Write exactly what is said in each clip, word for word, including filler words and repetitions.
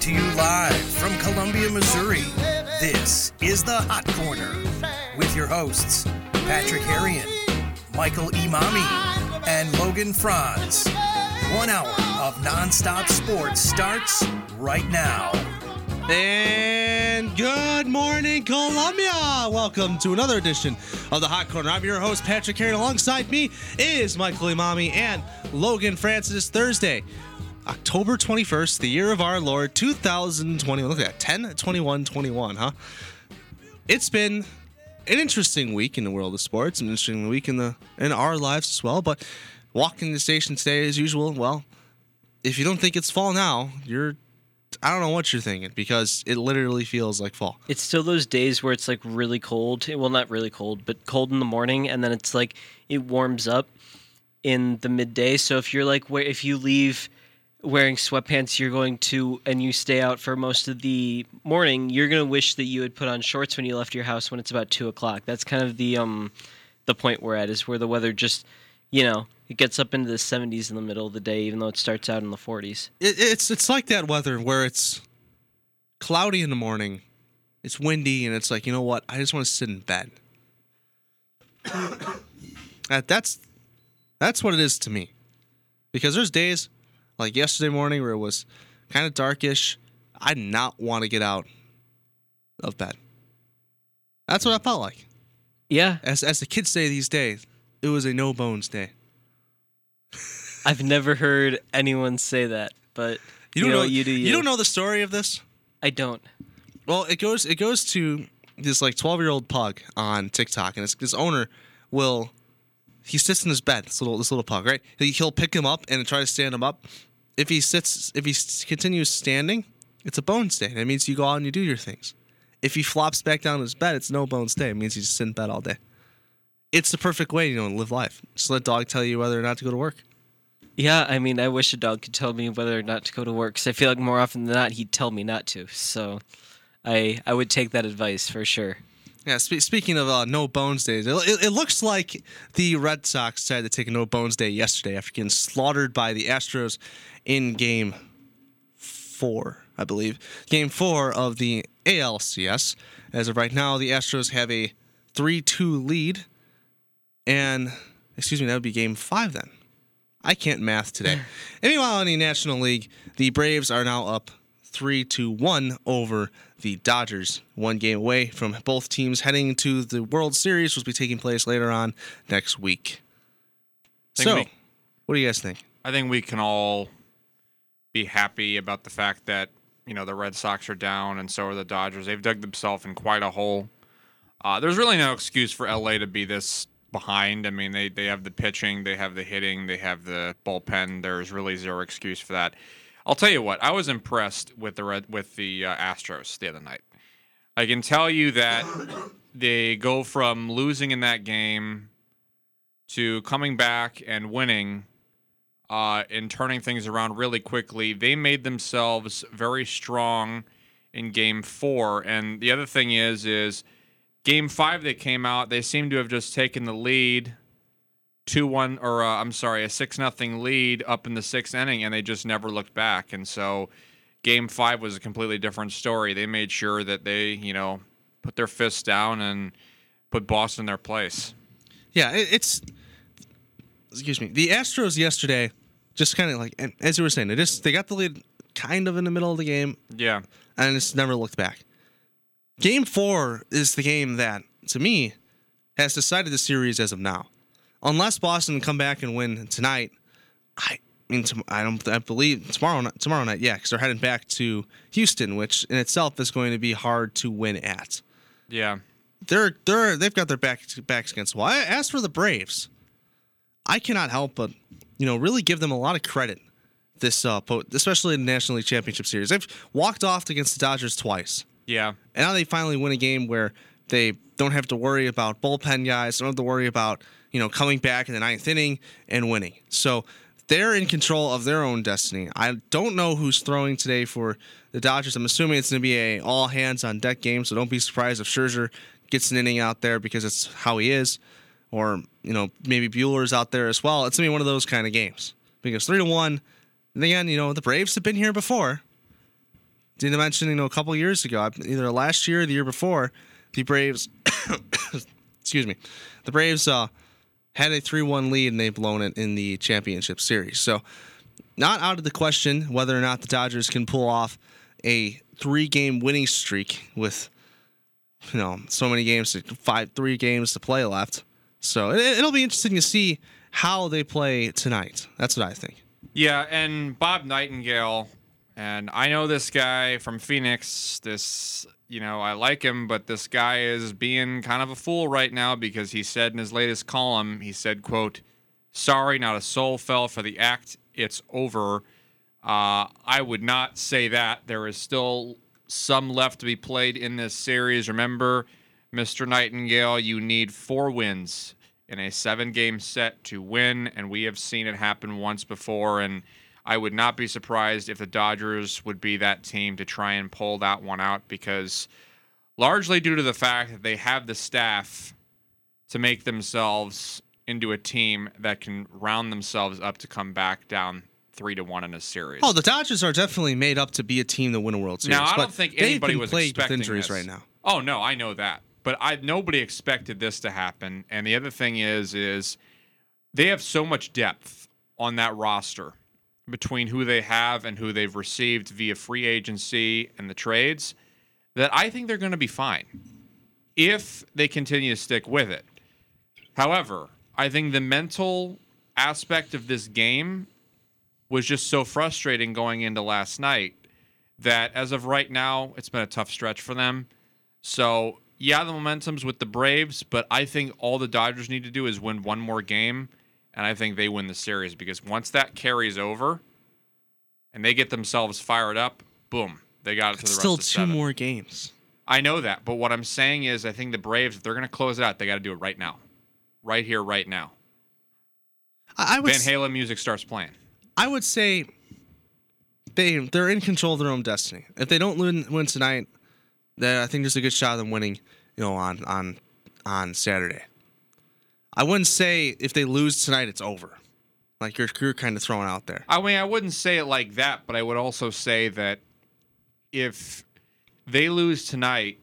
to you live from Columbia, Missouri. This is The Hot Corner with your hosts, Patrick Herrian, Michael Imami, and Logan Franz. One hour of nonstop sports starts right now. And good morning, Columbia. Welcome to another edition of The Hot Corner. I'm your host, Patrick Herrian. Alongside me is Michael Imami and Logan Franz. This Thursday, October twenty-first, the year of our Lord, two thousand twenty-one. Look at that, ten twenty-one twenty-one, huh? It's been an interesting week in the world of sports, an interesting week in the in our lives as well, but walking the station today as usual, well, if you don't think it's fall now, you're, I don't know what you're thinking, because it literally feels like fall. It's still those days where it's like really cold, well, not really cold, but cold in the morning, and then it's like it warms up in the midday, so if you're like, where if you leave wearing sweatpants, you're going to, and you stay out for most of the morning, you're going to wish that you had put on shorts when you left your house when it's about two o'clock. That's kind of the um, the point we're at, is where the weather just, you know, it gets up into the seventies in the middle of the day, even though it starts out in the forties. It, it's it's like that weather where it's cloudy in the morning, it's windy, and it's like, you know what, I just want to sit in bed. that, that's that's what it is to me, because there's days like yesterday morning where it was kind of darkish. I did not want to get out of bed. That's what I felt like. Yeah. As as the kids say these days, it was a no bones day. I've never heard anyone say that, but you, you don't know, know you do. You. you don't know the story of this? I don't. Well, it goes it goes to this like twelve year old pug on TikTok, and it's, this owner will he sits in his bed. This little this little pug, right? He, he'll pick him up and try to stand him up. If he sits, if he continues standing, it's a bones day. That means you go out and you do your things. If he flops back down to his bed, it's no bones day. It means you just sit in bed all day. It's the perfect way, you know, to live life. Just let a dog tell you whether or not to go to work. Yeah, I mean, I wish a dog could tell me whether or not to go to work, because I feel like more often than not, he'd tell me not to. So I I would take that advice for sure. Yeah, spe- speaking of uh, no bones days, it, it, it looks like the Red Sox decided to take a no bones day yesterday after getting slaughtered by the Astros in game four, I believe. Game four of the A L C S. As of right now, the Astros have a three two lead. And, excuse me, that would be game five then. I can't math today. Meanwhile, in the National League, the Braves are now up three to one over the Dodgers, one game away from both teams heading to the World Series, which will be taking place later on next week. Think so, we, what do you guys think? I think we can all be happy about the fact that, you know, the Red Sox are down and so are the Dodgers. They've dug themselves in quite a hole. Uh, there's really no excuse for L A to be this behind. I mean, they, they have the pitching, they have the hitting, they have the bullpen. There's really zero excuse for that. I'll tell you what, I was impressed with the Red, with the uh, Astros the other night. I can tell you that they go from losing in that game to coming back and winning uh, and turning things around really quickly. They made themselves very strong in Game Four. And the other thing is, is Game Five they came out, they seem to have just taken the lead. two one, or uh, I'm sorry, a six nothing lead up in the sixth inning, and they just never looked back. And so game five was a completely different story. They made sure that they, you know, put their fists down and put Boston in their place. Yeah, it's, excuse me, the Astros yesterday just kind of like, and as you were saying, they just they got the lead kind of in the middle of the game. Yeah. And it's never looked back. Game four is the game that, to me, has decided the series as of now. Unless Boston come back and win tonight, I mean, I don't, I believe tomorrow, tomorrow night, yeah, because they're heading back to Houston, which in itself is going to be hard to win at. Yeah, they're they're they've got their back backs against the wall. As for the Braves, I cannot help but, you know, really give them a lot of credit this, uh, especially in the National League Championship Series. They've walked off against the Dodgers twice. Yeah, and now they finally win a game where they don't have to worry about bullpen guys. Don't have to worry about, you know, coming back in the ninth inning and winning. So they're in control of their own destiny. I don't know who's throwing today for the Dodgers. I'm assuming it's going to be a all-hands-on-deck game, so don't be surprised if Scherzer gets an inning out there because it's how he is, or, you know, maybe Bueller's out there as well. It's going to be one of those kind of games because three to one, and again, you know, the Braves have been here before. didn't mention, you know, a couple years ago, either last year or the year before, the Braves, excuse me, the Braves uh, had a three one lead and they've blown it in the championship series. So not out of the question whether or not the Dodgers can pull off a three-game winning streak with, you know, so many games, to five, three games to play left. So it, it'll be interesting to see how they play tonight. That's what I think. Yeah, and Bob Nightingale, and I know this guy from Phoenix, this, you know, I like him, but this guy is being kind of a fool right now because he said in his latest column, he said, quote, sorry, not a soul fell for the act. It's over. Uh, I would not say that. There is still some left to be played in this series. Remember, Mister Nightingale, you need four wins in a seven-game set to win, and we have seen it happen once before, and I would not be surprised if the Dodgers would be that team to try and pull that one out, because largely due to the fact that they have the staff to make themselves into a team that can round themselves up to come back down three to one in a series. Oh, the Dodgers are definitely made up to be a team to win a World Series. Now, I don't think anybody was expecting injuries this. Right now. Oh, no, I know that. But I nobody expected this to happen. And the other thing is, is they have so much depth on that roster between who they have and who they've received via free agency and the trades that I think they're going to be fine if they continue to stick with it. However, I think the mental aspect of this game was just so frustrating going into last night that as of right now, it's been a tough stretch for them. So, yeah, the momentum's with the Braves, but I think all the Dodgers need to do is win one more game, and I think they win the series, because once that carries over and they get themselves fired up, boom, they got it. That's to the rest of the seven. Still two more games. I know that, but what I'm saying is I think the Braves, if they're going to close it out, they got to do it right now. Right here, right now. I would Van Halen music starts playing. I would say they, they're in control of their own destiny. If they don't win, win tonight, I think there's a good shot of them winning, you know, on on on Saturday. I wouldn't say if they lose tonight, it's over. Like you're you're kind of throwing out there. I mean, I wouldn't say it like that, but I would also say that if they lose tonight,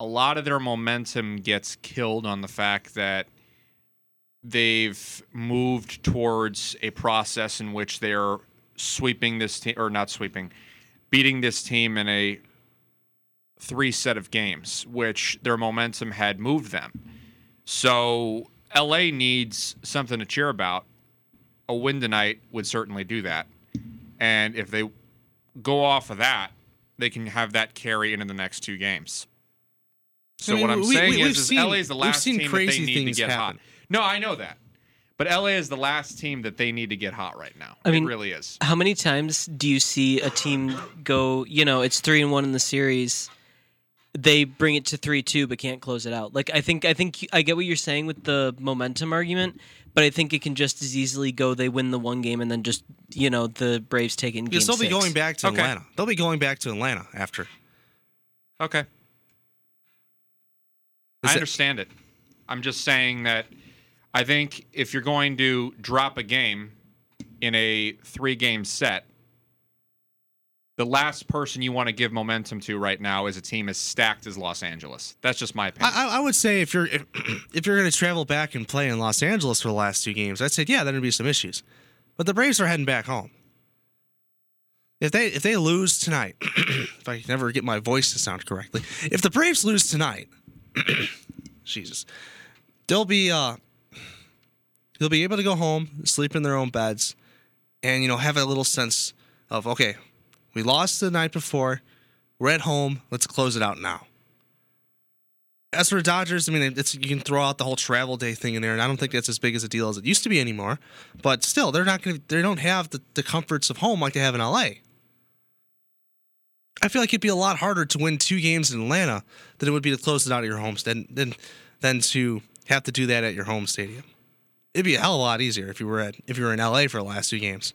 a lot of their momentum gets killed on the fact that they've moved towards a process in which they're sweeping this team, or not sweeping, beating this team in a three set of games, which their momentum had moved them. So L A needs something to cheer about. A win tonight would certainly do that. And if they go off of that, they can have that carry into the next two games. So I mean, what I'm we, saying we, is, is seen, L A is the last team that they need to get happen. hot. No, I know that. But L A is the last team that they need to get hot right now. I mean, it really is. How many times do you see a team go, you know, it's three and one in the series, they bring it to three two but can't close it out. Like I think I think I get what you're saying with the momentum argument, but I think it can just as easily go they win the one game and then just, you know, the Braves take in game six. Because they'll be going back to okay. Atlanta. They'll be going back to Atlanta after. Okay. Is I it, understand it. I'm just saying that I think if you're going to drop a game in a three-game set, the last person you want to give momentum to right now is a team as stacked as Los Angeles. That's just my opinion. I, I would say if you're if, if you're going to travel back and play in Los Angeles for the last two games, I'd say yeah, there'd be some issues. But the Braves are heading back home. If they if they lose tonight, if I can never get my voice to sound correctly, if the Braves lose tonight, Jesus, they'll be uh, they'll be able to go home, sleep in their own beds, and you know have a little sense of okay. We lost the night before. We're at home. Let's close it out now. As for the Dodgers, I mean, it's, you can throw out the whole travel day thing in there, and I don't think that's as big as a deal as it used to be anymore. But still, they're not going. They don't have the, the comforts of home like they have in L A. I feel like it'd be a lot harder to win two games in Atlanta than it would be to close it out at your home stand than than to have to do that at your home stadium. It'd be a hell of a lot easier if you were at if you were in L A for the last two games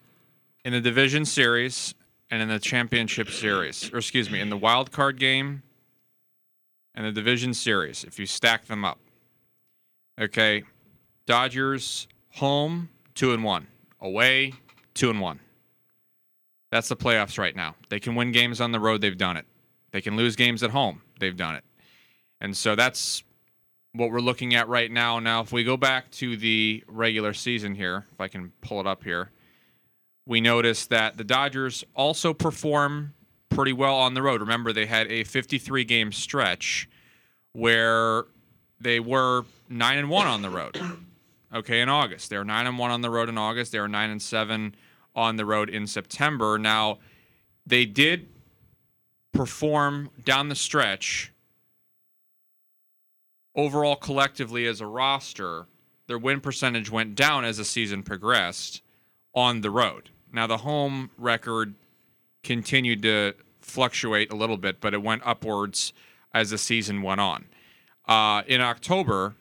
in the division series. And in the championship series, or excuse me, in the wild card game and the division series, if you stack them up. Okay. Dodgers home, two and one. Away, two and one. That's the playoffs right now. They can win games on the road. They've done it. They can lose games at home. They've done it. And so that's what we're looking at right now. Now, if we go back to the regular season here, if I can pull it up here, we notice that the Dodgers also perform pretty well on the road. Remember, they had a fifty-three game stretch where they were nine and one on the road. Okay, in August. They were nine and one on the road in August. They were nine and seven on the road in September. Now, they did perform down the stretch. Overall, collectively as a roster, their win percentage went down as the season progressed on the road. Now, the home record continued to fluctuate a little bit, but it went upwards as the season went on. Uh, in October,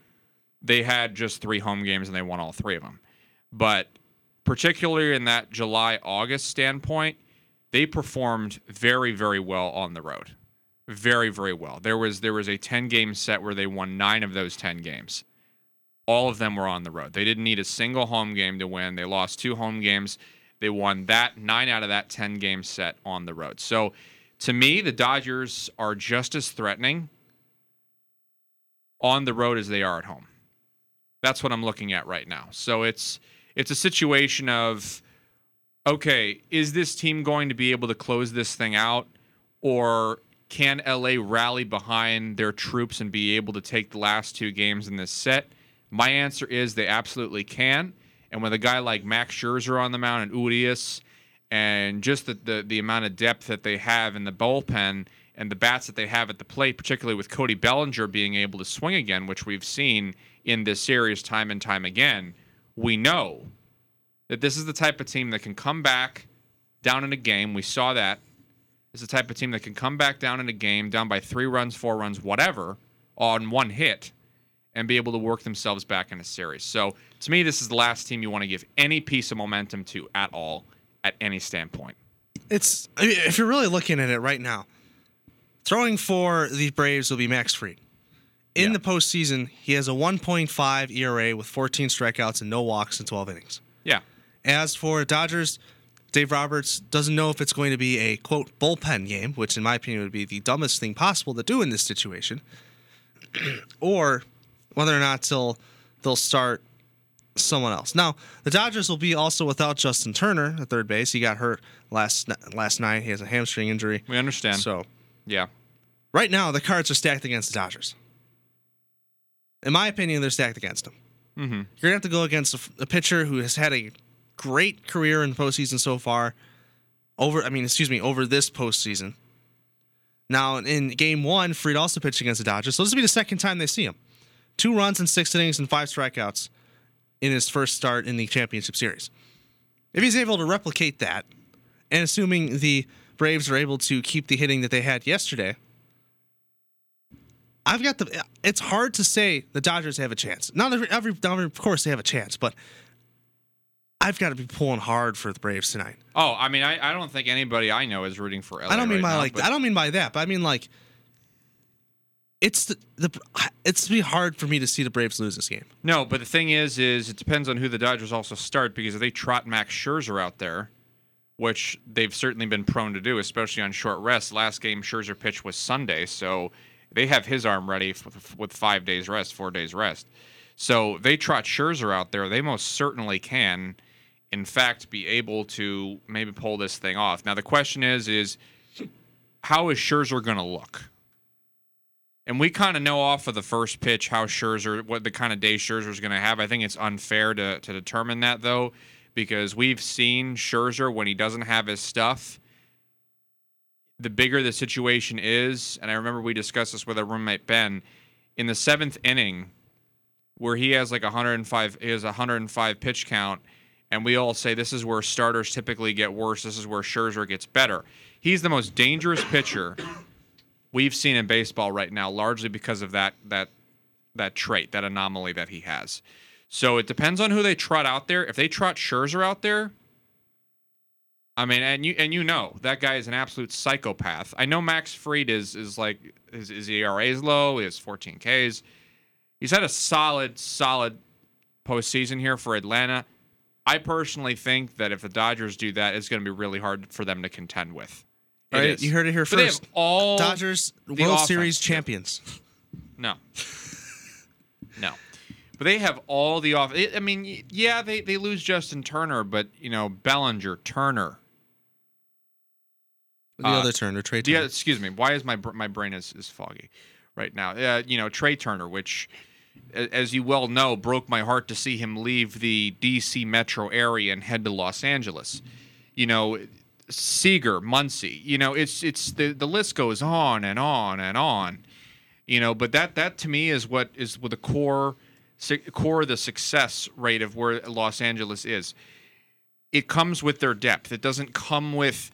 they had just three home games, and they won all three of them. But particularly in that July-August standpoint, they performed very, very well on the road. Very, very well. There was there was a ten-game set where they won nine of those ten games. All of them were on the road. They didn't need a single home game to win. They lost two home games. They won that nine out of that ten-game set on the road. So, to me, the Dodgers are just as threatening on the road as they are at home. That's what I'm looking at right now. So it's it's a situation of, okay, is this team going to be able to close this thing out, or can L A rally behind their troops and be able to take the last two games in this set? My answer is they absolutely can. And with a guy like Max Scherzer on the mound and Urias and just the, the, the amount of depth that they have in the bullpen and the bats that they have at the plate, particularly with Cody Bellinger being able to swing again, which we've seen in this series time and time again, we know that this is the type of team that can come back down in a game. We saw that. This is the type of team that can come back down in a game, down by three runs, four runs, whatever, on one hit, and be able to work themselves back in a series. So, to me, this is the last team you want to give any piece of momentum to at all, at any standpoint. It's I mean, if you're really looking at it right now, throwing for the Braves will be Max Fried. In yeah. the postseason, he has a one point five E R A with fourteen strikeouts and no walks in twelve innings. Yeah. As for Dodgers, Dave Roberts doesn't know if it's going to be a, quote, bullpen game, which in my opinion would be the dumbest thing possible to do in this situation, or whether or not till they'll start someone else. Now, the Dodgers will be also without Justin Turner at third base. He got hurt last last night. He has a hamstring injury. We understand. So, yeah. Right now, the cards are stacked against the Dodgers. In my opinion, they're stacked against him. Mm-hmm. You're going to have to go against a, a pitcher who has had a great career in the postseason so far. Over, I mean, excuse me, over this postseason. Now, in game one, Fried also pitched against the Dodgers. So this will be the second time they see him. Two runs in six innings and five strikeouts in his first start in the championship series. If he's able to replicate that, and assuming the Braves are able to keep the hitting that they had yesterday, I've got the. It's hard to say the Dodgers have a chance. Not every, every, of course, they have a chance, but I've got to be pulling hard for the Braves tonight. Oh, I mean, I, I don't think anybody I know is rooting for L A. I don't mean right by now, like. But I don't mean by that, but I mean like. It's the, the it's be hard for me to see the Braves lose this game. No, but the thing is, is it depends on who the Dodgers also start, because if they trot Max Scherzer out there, which they've certainly been prone to do, especially on short rest. Last game Scherzer pitched was Sunday, so they have his arm ready f- with five days rest, four days rest. So they trot Scherzer out there. They most certainly can, in fact, be able to maybe pull this thing off. Now the question is, is how is Scherzer going to look? And we kind of know off of the first pitch how Scherzer, what the kind of day Scherzer's going to have. I think it's unfair to to determine that, though, because we've seen Scherzer, when he doesn't have his stuff, the bigger the situation is, and I remember we discussed this with our roommate Ben, in the seventh inning where he has like one hundred five, he has one hundred five pitch count, and we all say this is where starters typically get worse, this is where Scherzer gets better. He's the most dangerous pitcher we've seen in baseball right now, largely because of that that that trait, that anomaly that he has. So it depends on who they trot out there. If they trot Scherzer out there, I mean, and you and you know that guy is an absolute psychopath. I know Max Fried is is like his, his E R A is low. He has fourteen Ks. He's had a solid solid postseason here for Atlanta. I personally think that if the Dodgers do that, it's going to be really hard for them to contend with. All right, you heard it here but first. They have all Dodgers World offense. Series champions. No. No. But they have all the off. I mean, yeah, they, they lose Justin Turner, but, you know, Bellinger, Turner. The uh, other Turner, Trey Turner. Yeah, excuse me. Why is my my brain is, is foggy right now? Uh, you know, Trey Turner, which, as you well know, broke my heart to see him leave the D C metro area and head to Los Angeles. You know, Seager, Muncy. You know, it's it's the, the list goes on and on and on. You know, but that that to me is what is with the core core of the success rate of where Los Angeles is. It comes with their depth. It doesn't come with,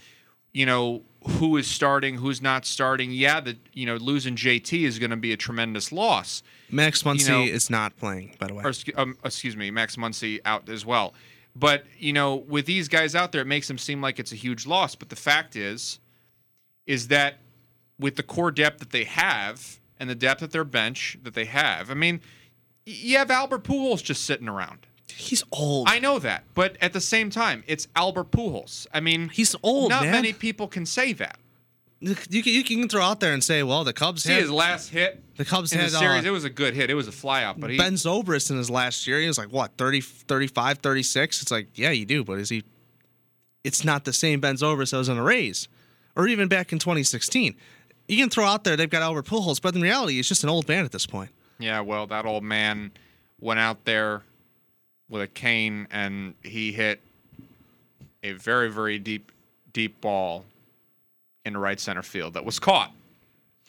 you know, who is starting, who's not starting. Yeah, the you know losing J T is going to be a tremendous loss. Max Muncy you know, is not playing, by the way. Or, um, excuse me, Max Muncy out as well. But, you know, with these guys out there, it makes them seem like it's a huge loss. But the fact is, is that with the core depth that they have and the depth of their bench that they have, I mean, you have Albert Pujols just sitting around. He's old. I know that. But at the same time, it's Albert Pujols. I mean, he's old, Not man. many people can say that. You can, you can throw out there and say, well, the Cubs See had... See his last hit the Cubs in had, the series? Uh, it was a good hit. It was a flyout. But he, Ben Zobrist in his last year, he was like, what, thirty, thirty-five, thirty-six? It's like, yeah, you do, but is he... It's not the same Ben Zobrist that was in the Rays. Or even back in twenty sixteen. You can throw out there they've got Albert Pujols, but in reality, he's just an old man at this point. Yeah, well, that old man went out there with a cane, and he hit a very, very deep, deep ball in the right center field that was caught.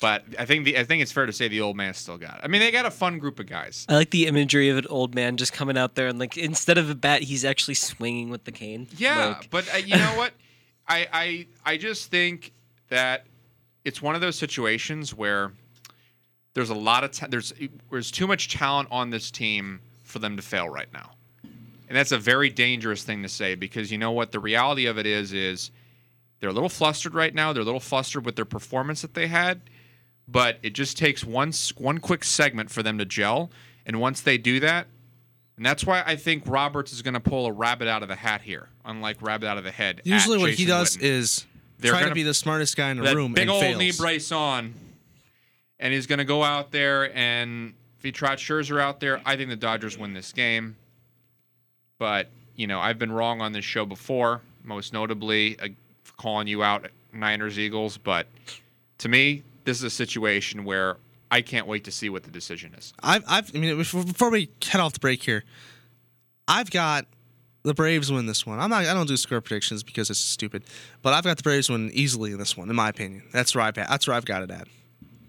But I think the I think it's fair to say the old man still got it. I mean, they got a fun group of guys. I like the imagery of an old man just coming out there, and like instead of a bat, he's actually swinging with the cane. Yeah, like. But uh, you know what? I, I I just think that it's one of those situations where there's a lot of ta- there's there's too much talent on this team for them to fail right now. And that's a very dangerous thing to say, because you know what the reality of it is is they're a little flustered right now. They're a little flustered with their performance that they had, but it just takes one one quick segment for them to gel. And once they do that, and that's why I think Roberts is going to pull a rabbit out of the hat here, unlike rabbit out of the head. Usually what Jason he does Witten. is they're trying to be the smartest guy in the room big and old fails. Knee brace on, and he's going to go out there and if he trots Scherzer out there, I think the Dodgers win this game. But, you know, I've been wrong on this show before, most notably uh, calling you out Niners-Eagles. But to me, this is a situation where I can't wait to see what the decision is. I've, I've, I mean, before we head off the break here, I've got the Braves win this one. I'm not, I don't do score predictions because it's stupid. But I've got the Braves win easily in this one, in my opinion. That's where I've, that's where I've got it at.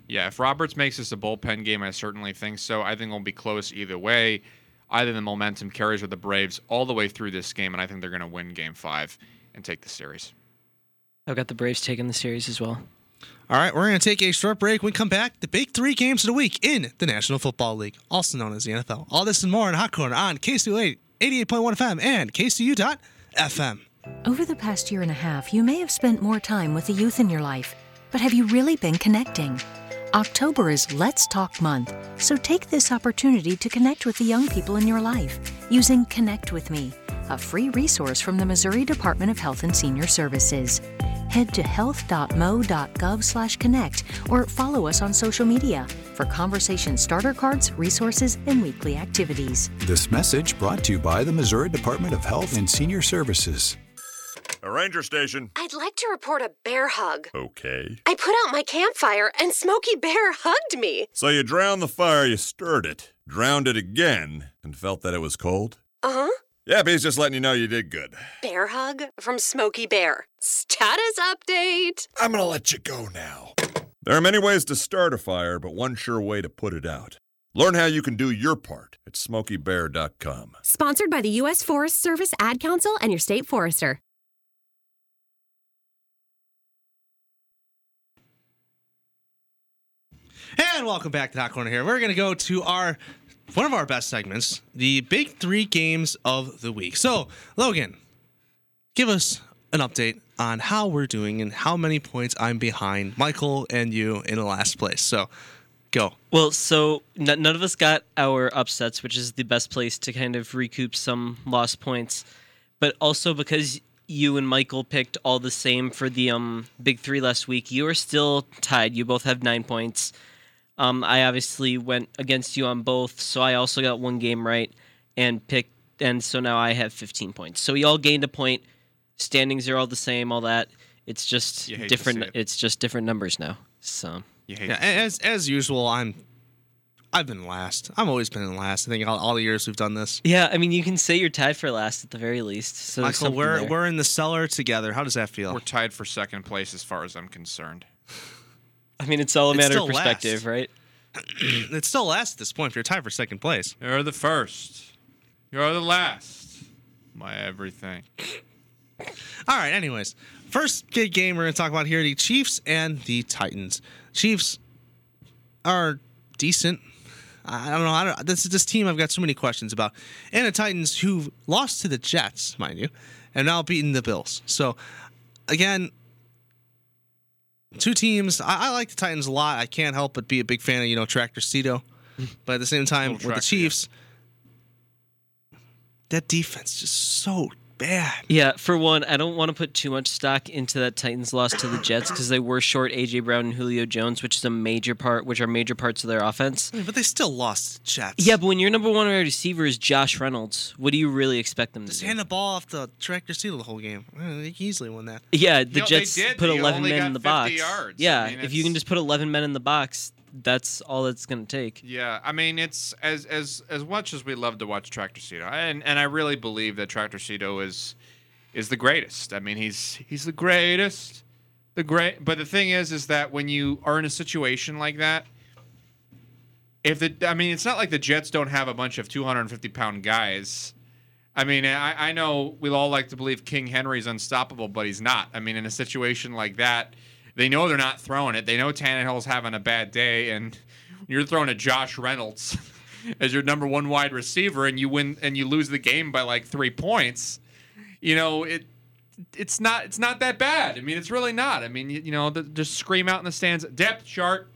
Yeah, if Roberts makes this a bullpen game, I certainly think so. I think it'll be close either way. I think the momentum carries with the Braves all the way through this game, and I think they're going to win Game five and take the series. I've got the Braves taking the series as well. All right, we're going to take a short break. When we come back, the big three games of the week in the National Football League, also known as the N F L. All this and more in Hot Corner on K C U eighty-eight point one F M and K C U dot F M. Over the past year and a half, you may have spent more time with the youth in your life, but have you really been connecting? October is Let's Talk Month, so take this opportunity to connect with the young people in your life using Connect With Me, a free resource from the Missouri Department of Health and Senior Services. Head to health dot m o dot gov slash connect or follow us on social media for conversation starter cards, resources, and weekly activities. This message brought to you by the Missouri Department of Health and Senior Services. A ranger station. I'd like to report a bear hug. Okay. I put out my campfire and Smokey Bear hugged me. So you drowned the fire, you stirred it, drowned it again, and felt that it was cold? Uh-huh. Yeah, but he's just letting you know you did good. Bear hug from Smokey Bear. Status update. I'm gonna let you go now. There are many ways to start a fire, but one sure way to put it out. Learn how you can do your part at smokey bear dot com. Sponsored by the U S Forest Service, Ad Council, and your state forester. And welcome back to Hot Corner here. We're going to go to our one of our best segments, the big three games of the week. So, Logan, give us an update on how we're doing and how many points I'm behind Michael and you in the last place. So, go. Well, so n- none of us got our upsets, which is the best place to kind of recoup some lost points. but also because you and Michael picked all the same for the um big three last week, you are still tied. You both have nine points. Um, I obviously went against you on both, so I also got one game right and picked, and so now I have fifteen points. So we all gained a point. Standings are all the same, all that. It's just different. It. It's just different numbers now. So you hate yeah, as as usual, I'm. I've been last. I've always been in last. I think all, all the years we've done this. Yeah, I mean, you can say you're tied for last at the very least. So Michael, we're there. we're in the cellar together. How does that feel? We're tied for second place, as far as I'm concerned. I mean, it's all a matter of perspective, last. right? It's still last at this point. If you're tied for second place, you're the first. You're the last. My everything. All right. Anyways, first big game we're gonna talk about here: the Chiefs and the Titans. Chiefs are decent. I don't know. I don't, this is this team I've got so many questions about. And the Titans, who lost to the Jets, mind you, and now beating the Bills. So, again, two teams. I, I like the Titans a lot. I can't help but be a big fan of, you know, Tractor Cito. But at the same time, with the Chiefs, yeah. that defense is just so bad. Yeah, for one, I don't want to put too much stock into that Titans loss to the Jets because they were short A J Brown and Julio Jones, which is a major part, which are major parts of their offense. Yeah, but they still lost the Jets. Yeah, but when your number one receiver is Josh Reynolds, what do you really expect them to Just do? Just hand the ball off the Tractor Cito the whole game. They easily won that. Yeah, the you know, Jets did, put eleven men in the box. Yards. Yeah, I mean, if it's... you can just put eleven men in the box, that's all it's going to take. Yeah, I mean, it's as as as much as we love to watch Tractor Cito, and and I really believe that Tractor Cito is is the greatest. I mean, he's he's the greatest, the great. But the thing is, is that when you are in a situation like that, if the I mean, it's not like the Jets don't have a bunch of two hundred fifty pound guys. I mean, I, I know we all like to believe King Henry's unstoppable, but he's not. I mean, in a situation like that, they know they're not throwing it. They know Tannehill's having a bad day, and you're throwing a Josh Reynolds as your number one wide receiver, and you win and you lose the game by like three points. You know, it it's not it's not that bad. I mean, it's really not. I mean, you, you know, the, just scream out in the stands, depth chart.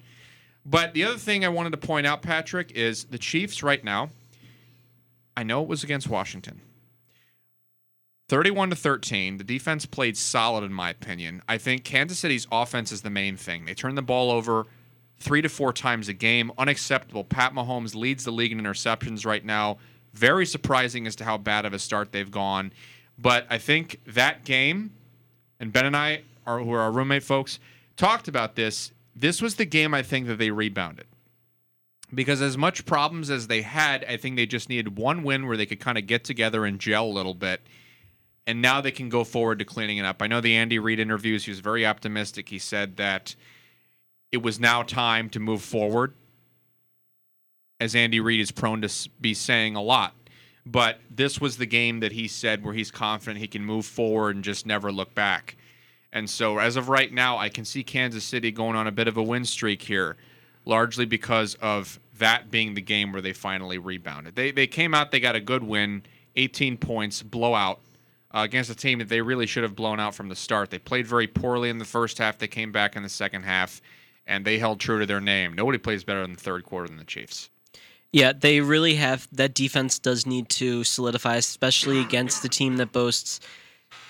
But the other thing I wanted to point out, Patrick, is the Chiefs right now. I know it was against Washington. thirty-one to thirteen, the defense played solid in my opinion. I think Kansas City's offense is the main thing. They turn the ball over three to four times a game. Unacceptable. Pat Mahomes leads the league in interceptions right now. Very surprising as to how bad of a start they've gone. But I think that game, and Ben and I, are, who are our roommate folks, talked about this. This was the game I think that they rebounded. Because as much problems as they had, I think they just needed one win where they could kind of get together and gel a little bit. And now they can go forward to cleaning it up. I know the Andy Reid interviews, he was very optimistic. He said that it was now time to move forward, as Andy Reid is prone to be saying a lot. But this was the game that he said where he's confident he can move forward and just never look back. And so as of right now, I can see Kansas City going on a bit of a win streak here, largely because of that being the game where they finally rebounded. They, they came out, they got a good win, eighteen points, blowout. Uh, against a team that they really should have blown out from the start. They played very poorly in the first half. They came back in the second half, and they held true to their name. Nobody plays better in the third quarter than the Chiefs. Yeah, they really have. That defense does need to solidify, especially against the team that boasts,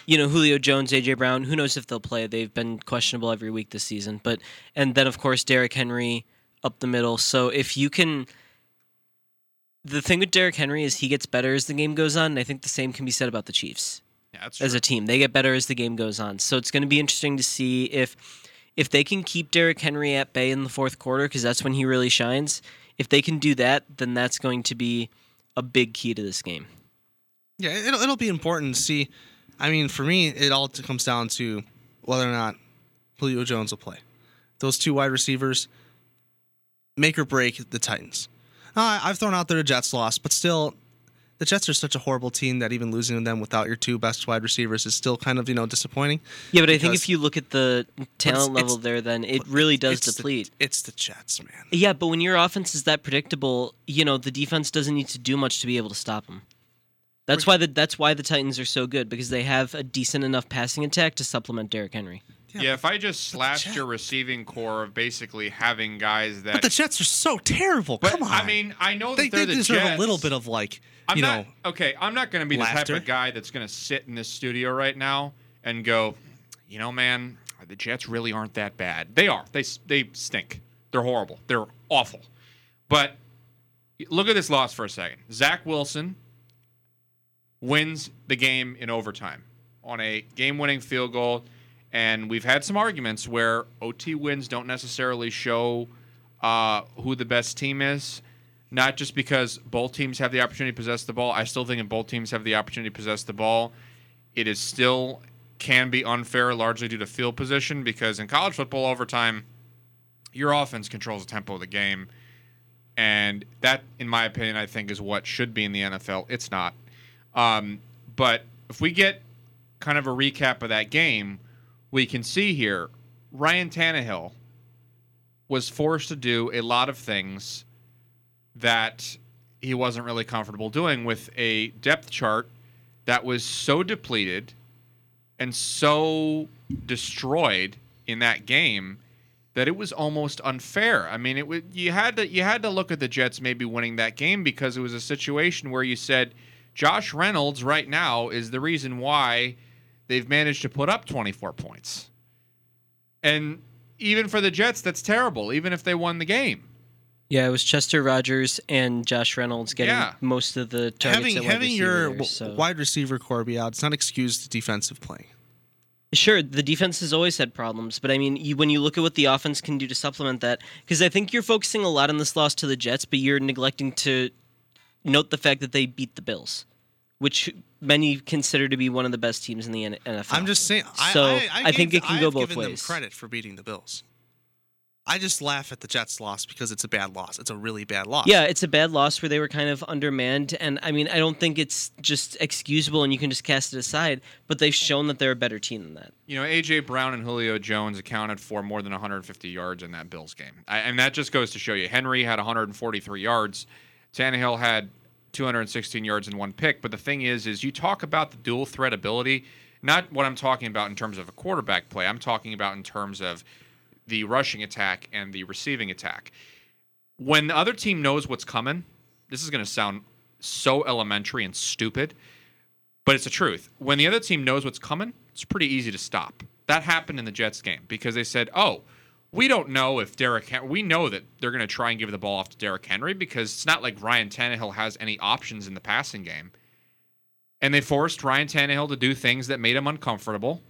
you know, Julio Jones, A J Brown. Who knows if they'll play? They've been questionable every week this season. But and then, of course, Derrick Henry up the middle. So if you can... The thing with Derrick Henry is he gets better as the game goes on, and I think the same can be said about the Chiefs. Yeah, that's true. As a team, they get better as the game goes on. So it's going to be interesting to see if if they can keep Derrick Henry at bay in the fourth quarter, because that's when he really shines. If they can do that, then that's going to be a big key to this game. Yeah, it'll, it'll be important to see. I mean, for me, it all comes down to whether or not Julio Jones will play. Those two wide receivers make or break the Titans. Uh, I've thrown out there the Jets loss, but still... The Jets are such a horrible team that even losing them without your two best wide receivers is still kind of, you know, disappointing. Yeah, but I think if you look at the talent it's, level it's, there, then it really does it's deplete. The, it's the Jets, man. Yeah, but when your offense is that predictable, you know, the defense doesn't need to do much to be able to stop them. That's why the that's why the Titans are so good, because they have a decent enough passing attack to supplement Derrick Henry. Yeah, yeah, if I just slashed your receiving core of basically having guys that... But the Jets are so terrible. Come on. I mean, I know that they, they're they the Jets. They deserve a little bit of, like... I'm you not, know. Okay, I'm not going to be laughter. the type of guy that's going to sit in this studio right now and go, you know, man, the Jets really aren't that bad. They are. They they stink. They're horrible. They're awful. But look at this loss for a second. Zach Wilson wins the game in overtime on a game-winning field goal, and we've had some arguments where O T wins don't necessarily show uh, who the best team is, not just because both teams have the opportunity to possess the ball. I still think if both teams have the opportunity to possess the ball, it is still can be unfair largely due to field position, because in college football overtime, your offense controls the tempo of the game, and that, in my opinion, I think is what should be in the N F L. It's not. Um, but if we get kind of a recap of that game, we can see here Ryan Tannehill was forced to do a lot of things that he wasn't really comfortable doing with a depth chart that was so depleted and so destroyed in that game that it was almost unfair. I mean, it was, you had to you had to look at the Jets maybe winning that game, because it was a situation where you said Josh Reynolds right now is the reason why they've managed to put up twenty-four points. And even for the Jets, that's terrible, even if they won the game. Yeah, it was Chester Rogers and Josh Reynolds getting yeah. most of the targets. Having, having your so. wide receiver core be out, it's not excused defensive play. Sure, the defense has always had problems, but I mean, you, when you look at what the offense can do to supplement that, because I think you're focusing a lot on this loss to the Jets, but you're neglecting to note the fact that they beat the Bills, which many consider to be one of the best teams in the N F L. I'm just saying. So I, I, I, I think it can I've go both given ways. Them credit for beating the Bills. I just laugh at the Jets' loss because it's a bad loss. It's a really bad loss. Yeah, it's a bad loss where they were kind of undermanned, and I mean, I don't think it's just excusable and you can just cast it aside, but they've shown that they're a better team than that. You know, A J. Brown and Julio Jones accounted for more than one hundred fifty yards in that Bills game. I, and that just goes to show you. Henry had one hundred forty-three yards. Tannehill had two hundred sixteen yards and one pick. But the thing is, is you talk about the dual threat ability, not what I'm talking about in terms of a quarterback play. I'm talking about in terms of the rushing attack and the receiving attack. When the other team knows what's coming, this is going to sound so elementary and stupid, but it's the truth. When the other team knows what's coming, it's pretty easy to stop. That happened in the Jets game because they said, oh, we don't know if Derrick Henry, we know that they're going to try and give the ball off to Derrick Henry because it's not like Ryan Tannehill has any options in the passing game. And they forced Ryan Tannehill to do things that made him uncomfortable.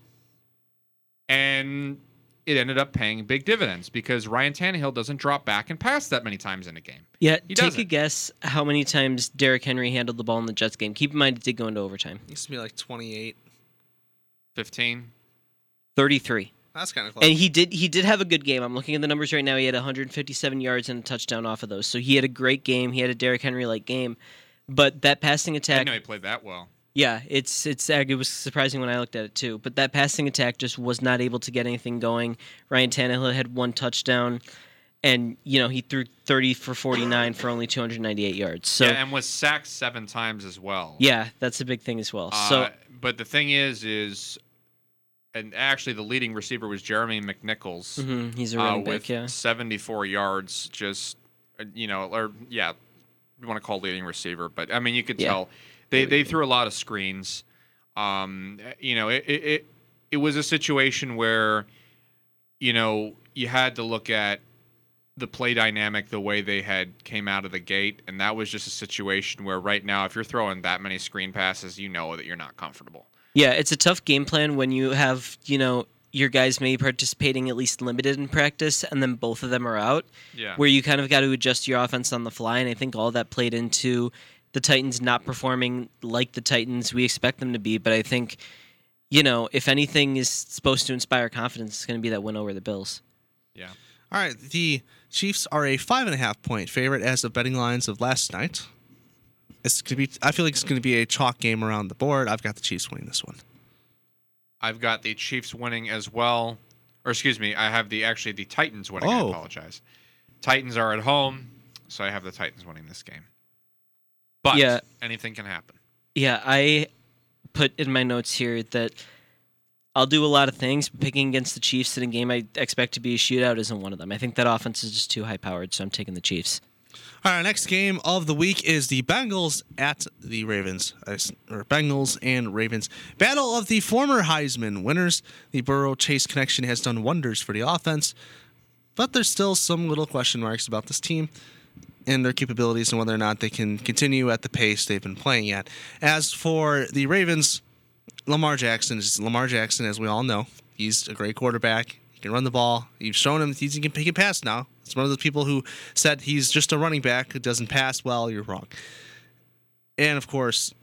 And it ended up paying big dividends because Ryan Tannehill doesn't drop back and pass that many times in a game. Yeah, he take doesn't. a guess how many times Derrick Henry handled the ball in the Jets game. Keep in mind it did go into overtime. It used to be like twenty-eight. fifteen. thirty-three. That's kind of close. And he did he did have a good game. I'm looking at the numbers right now. He had one hundred fifty-seven yards and a touchdown off of those. So he had a great game. He had a Derrick Henry-like game. But that passing attack... I didn't know he played that well. Yeah, it's it's it was surprising when I looked at it too. But that passing attack just was not able to get anything going. Ryan Tannehill had one touchdown. And, you know, he threw thirty for forty-nine for only two hundred ninety-eight yards. So, yeah, and was sacked seven times as well. Yeah, that's a big thing as well. Uh, so, But the thing is, is... And actually, the leading receiver was Jeremy McNichols. Mm-hmm. He's a running uh, with back, yeah. seventy-four yards. Just you know, or yeah, you want to call leading receiver, but I mean, you could yeah. tell they they threw a lot of screens. Um, you know, it, it it it was a situation where you know you had to look at the play dynamic, the way they had came out of the gate, and that was just a situation where right now, if you're throwing that many screen passes, you know that you're not comfortable. Yeah, it's a tough game plan when you have, you know, your guys maybe participating at least limited in practice, and then both of them are out, yeah. where you kind of got to adjust your offense on the fly, and I think all that played into the Titans not performing like the Titans we expect them to be, but I think, you know, if anything is supposed to inspire confidence, it's going to be that win over the Bills. Yeah. All right, the Chiefs are a five and a half point favorite as the betting lines of last night. It's gonna be. I feel like it's going to be a chalk game around the board. I've got the Chiefs winning this one. I've got the Chiefs winning as well. Or excuse me, I have the actually the Titans winning. Oh. I apologize. Titans are at home, so I have the Titans winning this game. But yeah. anything can happen. Yeah, I put in my notes here that I'll do a lot of things, but picking against the Chiefs in a game I expect to be a shootout isn't one of them. I think that offense is just too high-powered, so I'm taking the Chiefs. All right, next game of the week is the Bengals at the Ravens, or Bengals and Ravens. Battle of the former Heisman winners. The Burrow-Chase connection has done wonders for the offense, but there's still some little question marks about this team and their capabilities and whether or not they can continue at the pace they've been playing at. As for the Ravens, Lamar Jackson is Lamar Jackson, as we all know. He's a great quarterback. He can run the ball. You've shown him he can pick a pass now. It's one of those people who said he's just a running back who doesn't pass well. You're wrong. And, of course,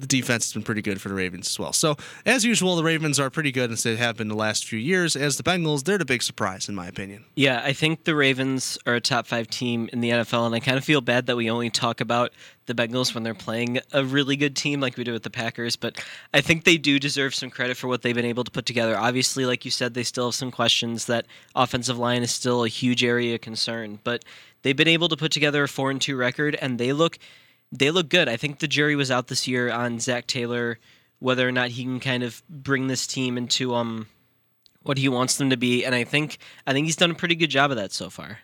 the defense has been pretty good for the Ravens as well. So, as usual, the Ravens are pretty good as they have been the last few years. As the Bengals, they're the big surprise, in my opinion. Yeah, I think the Ravens are a top five team in the N F L, and I kind of feel bad that we only talk about the Bengals when they're playing a really good team like we do with the Packers, but I think they do deserve some credit for what they've been able to put together. Obviously, like you said, they still have some questions. That offensive line is still a huge area of concern, but they've been able to put together a four and two record, and they look they look good. I think the jury was out this year on Zach Taylor, whether or not he can kind of bring this team into um what he wants them to be, and I think I think he's done a pretty good job of that so far.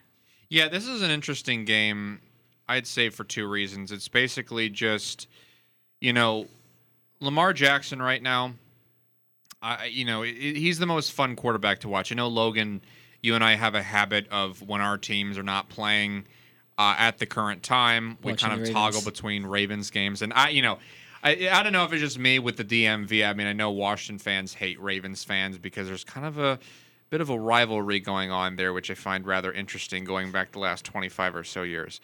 Yeah, this is an interesting game, I'd say, for two reasons. It's basically just, you know, Lamar Jackson right now, I, you know, he's the most fun quarterback to watch. I know, Logan, you and I have a habit of when our teams are not playing uh, at the current time, we watching kind of toggle between Ravens games. And, I, you know, I, I don't know if it's just me with the D M V. I mean, I know Washington fans hate Ravens fans because there's kind of a bit of a rivalry going on there, which I find rather interesting going back the last twenty-five or so years.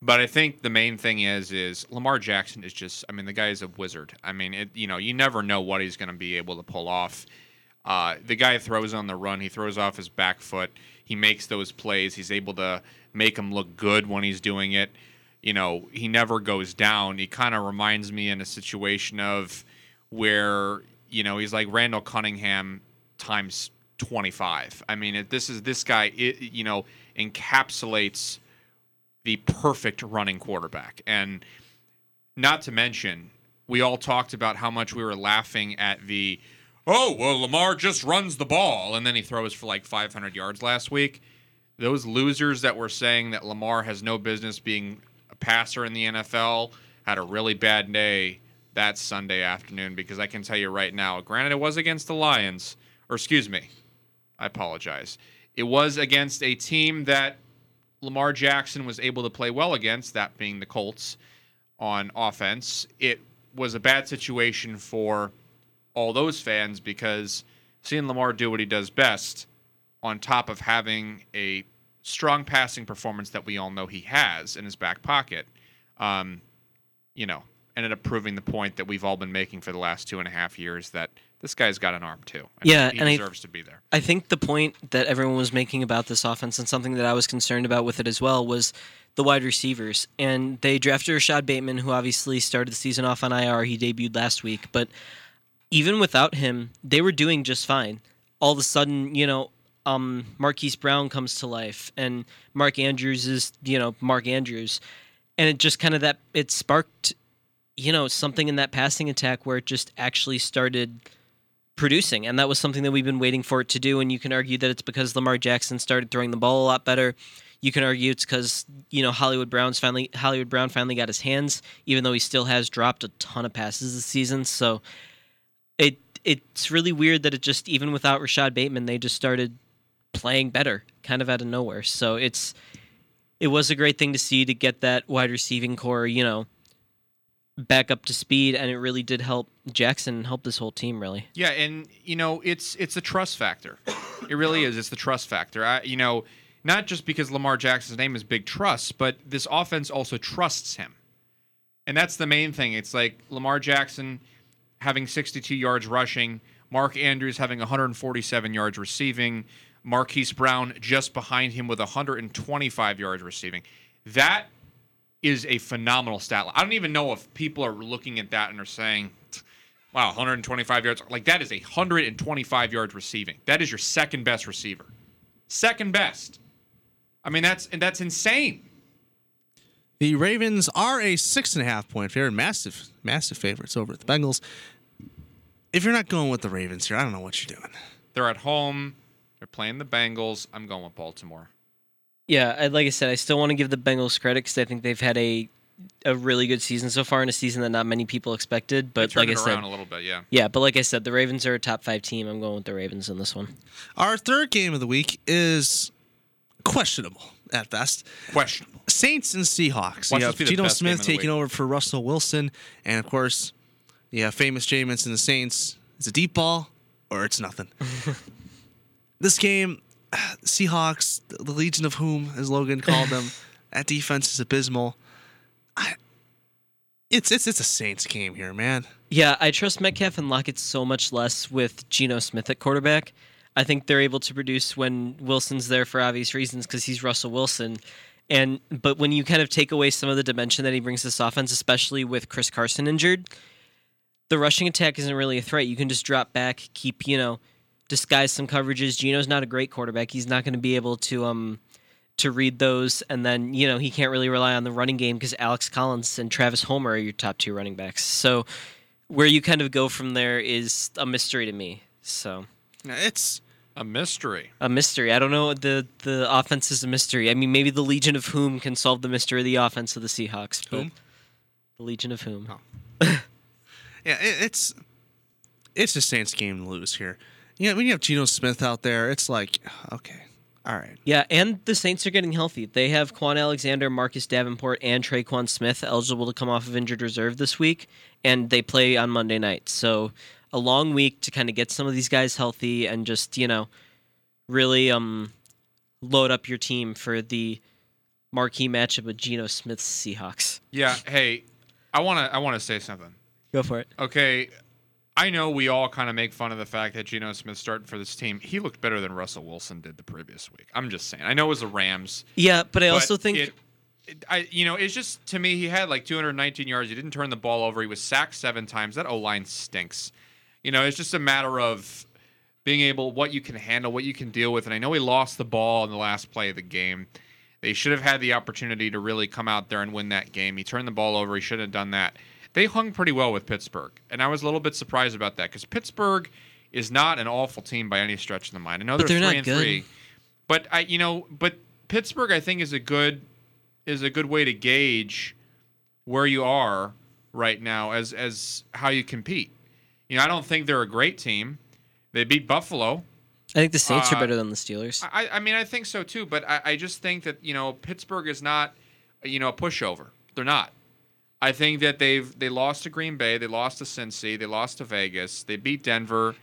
But I think the main thing is, is Lamar Jackson is just, I mean, the guy is a wizard. I mean, it, you know, you never know what he's going to be able to pull off. Uh, the guy throws on the run. He throws off his back foot. He makes those plays. He's able to make them look good when he's doing it. You know, he never goes down. He kind of reminds me in a situation of where, you know, he's like Randall Cunningham times twenty-five. I mean, if this is this guy, it, you know, encapsulates the perfect running quarterback. And not to mention, we all talked about how much we were laughing at the, oh, well, Lamar just runs the ball, and then he throws for like five hundred yards last week. Those losers that were saying that Lamar has no business being a passer in the N F L had a really bad day that Sunday afternoon, because I can tell you right now, granted it was against the Lions, or excuse me, I apologize. It was against a team that Lamar Jackson was able to play well against, that being the Colts on offense. It was a bad situation for all those fans because seeing Lamar do what he does best on top of having a strong passing performance that we all know he has in his back pocket, um, you know, ended up proving the point that we've all been making for the last two and a half years that this guy's got an arm, too. I yeah, mean, he and deserves I, to be there. I think the point that everyone was making about this offense, and something that I was concerned about with it as well, was the wide receivers. And they drafted Rashad Bateman, who obviously started the season off on I R. He debuted last week. But even without him, they were doing just fine. All of a sudden, you know, um, Marquise Brown comes to life, and Mark Andrews is, you know, Mark Andrews. And it just kind of that, it sparked, you know, something in that passing attack where it just actually started producing, and that was something that we've been waiting for it to do. And you can argue that it's because Lamar Jackson started throwing the ball a lot better. You can argue it's because, you know, Hollywood Brown's finally Hollywood Brown finally got his hands, even though he still has dropped a ton of passes this season. So it it's really weird that it just, even without Rashad Bateman, they just started playing better, kind of out of nowhere. So it's it was a great thing to see, to get that wide receiving core, you know, back up to speed, and it really did help Jackson, help this whole team, really. Yeah, and, you know, it's it's a trust factor. It really is. It's the trust factor. I, you know, not just because Lamar Jackson's name is Big Trust, but this offense also trusts him. And that's the main thing. It's like Lamar Jackson having sixty-two yards rushing, Mark Andrews having one hundred forty-seven yards receiving, Marquise Brown just behind him with one hundred twenty-five yards receiving. That is a phenomenal stat line. I don't even know if people are looking at that and are saying, wow, one hundred twenty-five yards. Like, that is one hundred twenty-five yards receiving. That is your second best receiver. Second best. I mean, that's and that's insane. The Ravens are a six and a half point favorite. Massive, massive favorites over at the Bengals. If you're not going with the Ravens here, I don't know what you're doing. They're at home. They're playing the Bengals. I'm going with Baltimore. Yeah, I, like I said, I still want to give the Bengals credit because I think they've had a a really good season so far, in a season that not many people expected. But like I said, around a little bit, yeah. Yeah, but like I said, the Ravens are a top five team. I'm going with the Ravens in this one. Our third game of the week is questionable at best. Questionable. Saints and Seahawks. You have Gino Smith taking over for Russell Wilson, and of course, yeah, famous Jameis and the Saints. It's a deep ball or it's nothing. This game, Seahawks, the Legion of Whom, as Logan called them, that defense is abysmal. I, it's it's it's a Saints game here, man. Yeah, I trust Metcalf and Lockett so much less with Geno Smith at quarterback. I think they're able to produce when Wilson's there for obvious reasons because he's Russell Wilson. And but when you kind of take away some of the dimension that he brings this offense, especially with Chris Carson injured, the rushing attack isn't really a threat. You can just drop back, keep, you know, disguise some coverages. Geno's not a great quarterback. He's not going to be able to um to read those, and then, you know, he can't really rely on the running game because Alex Collins and Travis Homer are your top two running backs. So where you kind of go from there is a mystery to me. So it's a mystery. A mystery. I don't know. The the offense is a mystery. I mean, maybe the Legion of Whom can solve the mystery of the offense of the Seahawks. Whom? The Legion of Whom. Oh. Yeah, it, it's it's a Saints game to lose here. You know, when you have Geno Smith out there, it's like, okay, all right. Yeah, and the Saints are getting healthy. They have Quan Alexander, Marcus Davenport, and Traquan Smith eligible to come off of injured reserve this week, and they play on Monday night. So a long week to kind of get some of these guys healthy and just, you know, really um, load up your team for the marquee matchup with Geno Smith's Seahawks. Yeah, hey, I want to I want to say something. Go for it. Okay. I know we all kind of make fun of the fact that Geno Smith's starting for this team. He looked better than Russell Wilson did the previous week. I'm just saying. I know it was the Rams. Yeah, but I but also think... It, it, I, you know, it's just, to me, he had like two hundred nineteen yards. He didn't turn the ball over. He was sacked seven times. That O-line stinks. You know, it's just a matter of being able, what you can handle, what you can deal with. And I know he lost the ball in the last play of the game. They should have had the opportunity to really come out there and win that game. He turned the ball over. He shouldn't have done that. They hung pretty well with Pittsburgh, and I was a little bit surprised about that because Pittsburgh is not an awful team by any stretch of the mind. I know they're, they're three and good. three, but I, you know, but Pittsburgh, I think, is a good is a good way to gauge where you are right now as as how you compete. You know, I don't think they're a great team. They beat Buffalo. I think the Saints uh, are better than the Steelers. I, I mean, I think so too, but I, I just think that, you know, Pittsburgh is not, you know, a pushover. They're not. I think that they've they lost to Green Bay, they lost to Cincy, they lost to Vegas, they beat Denver,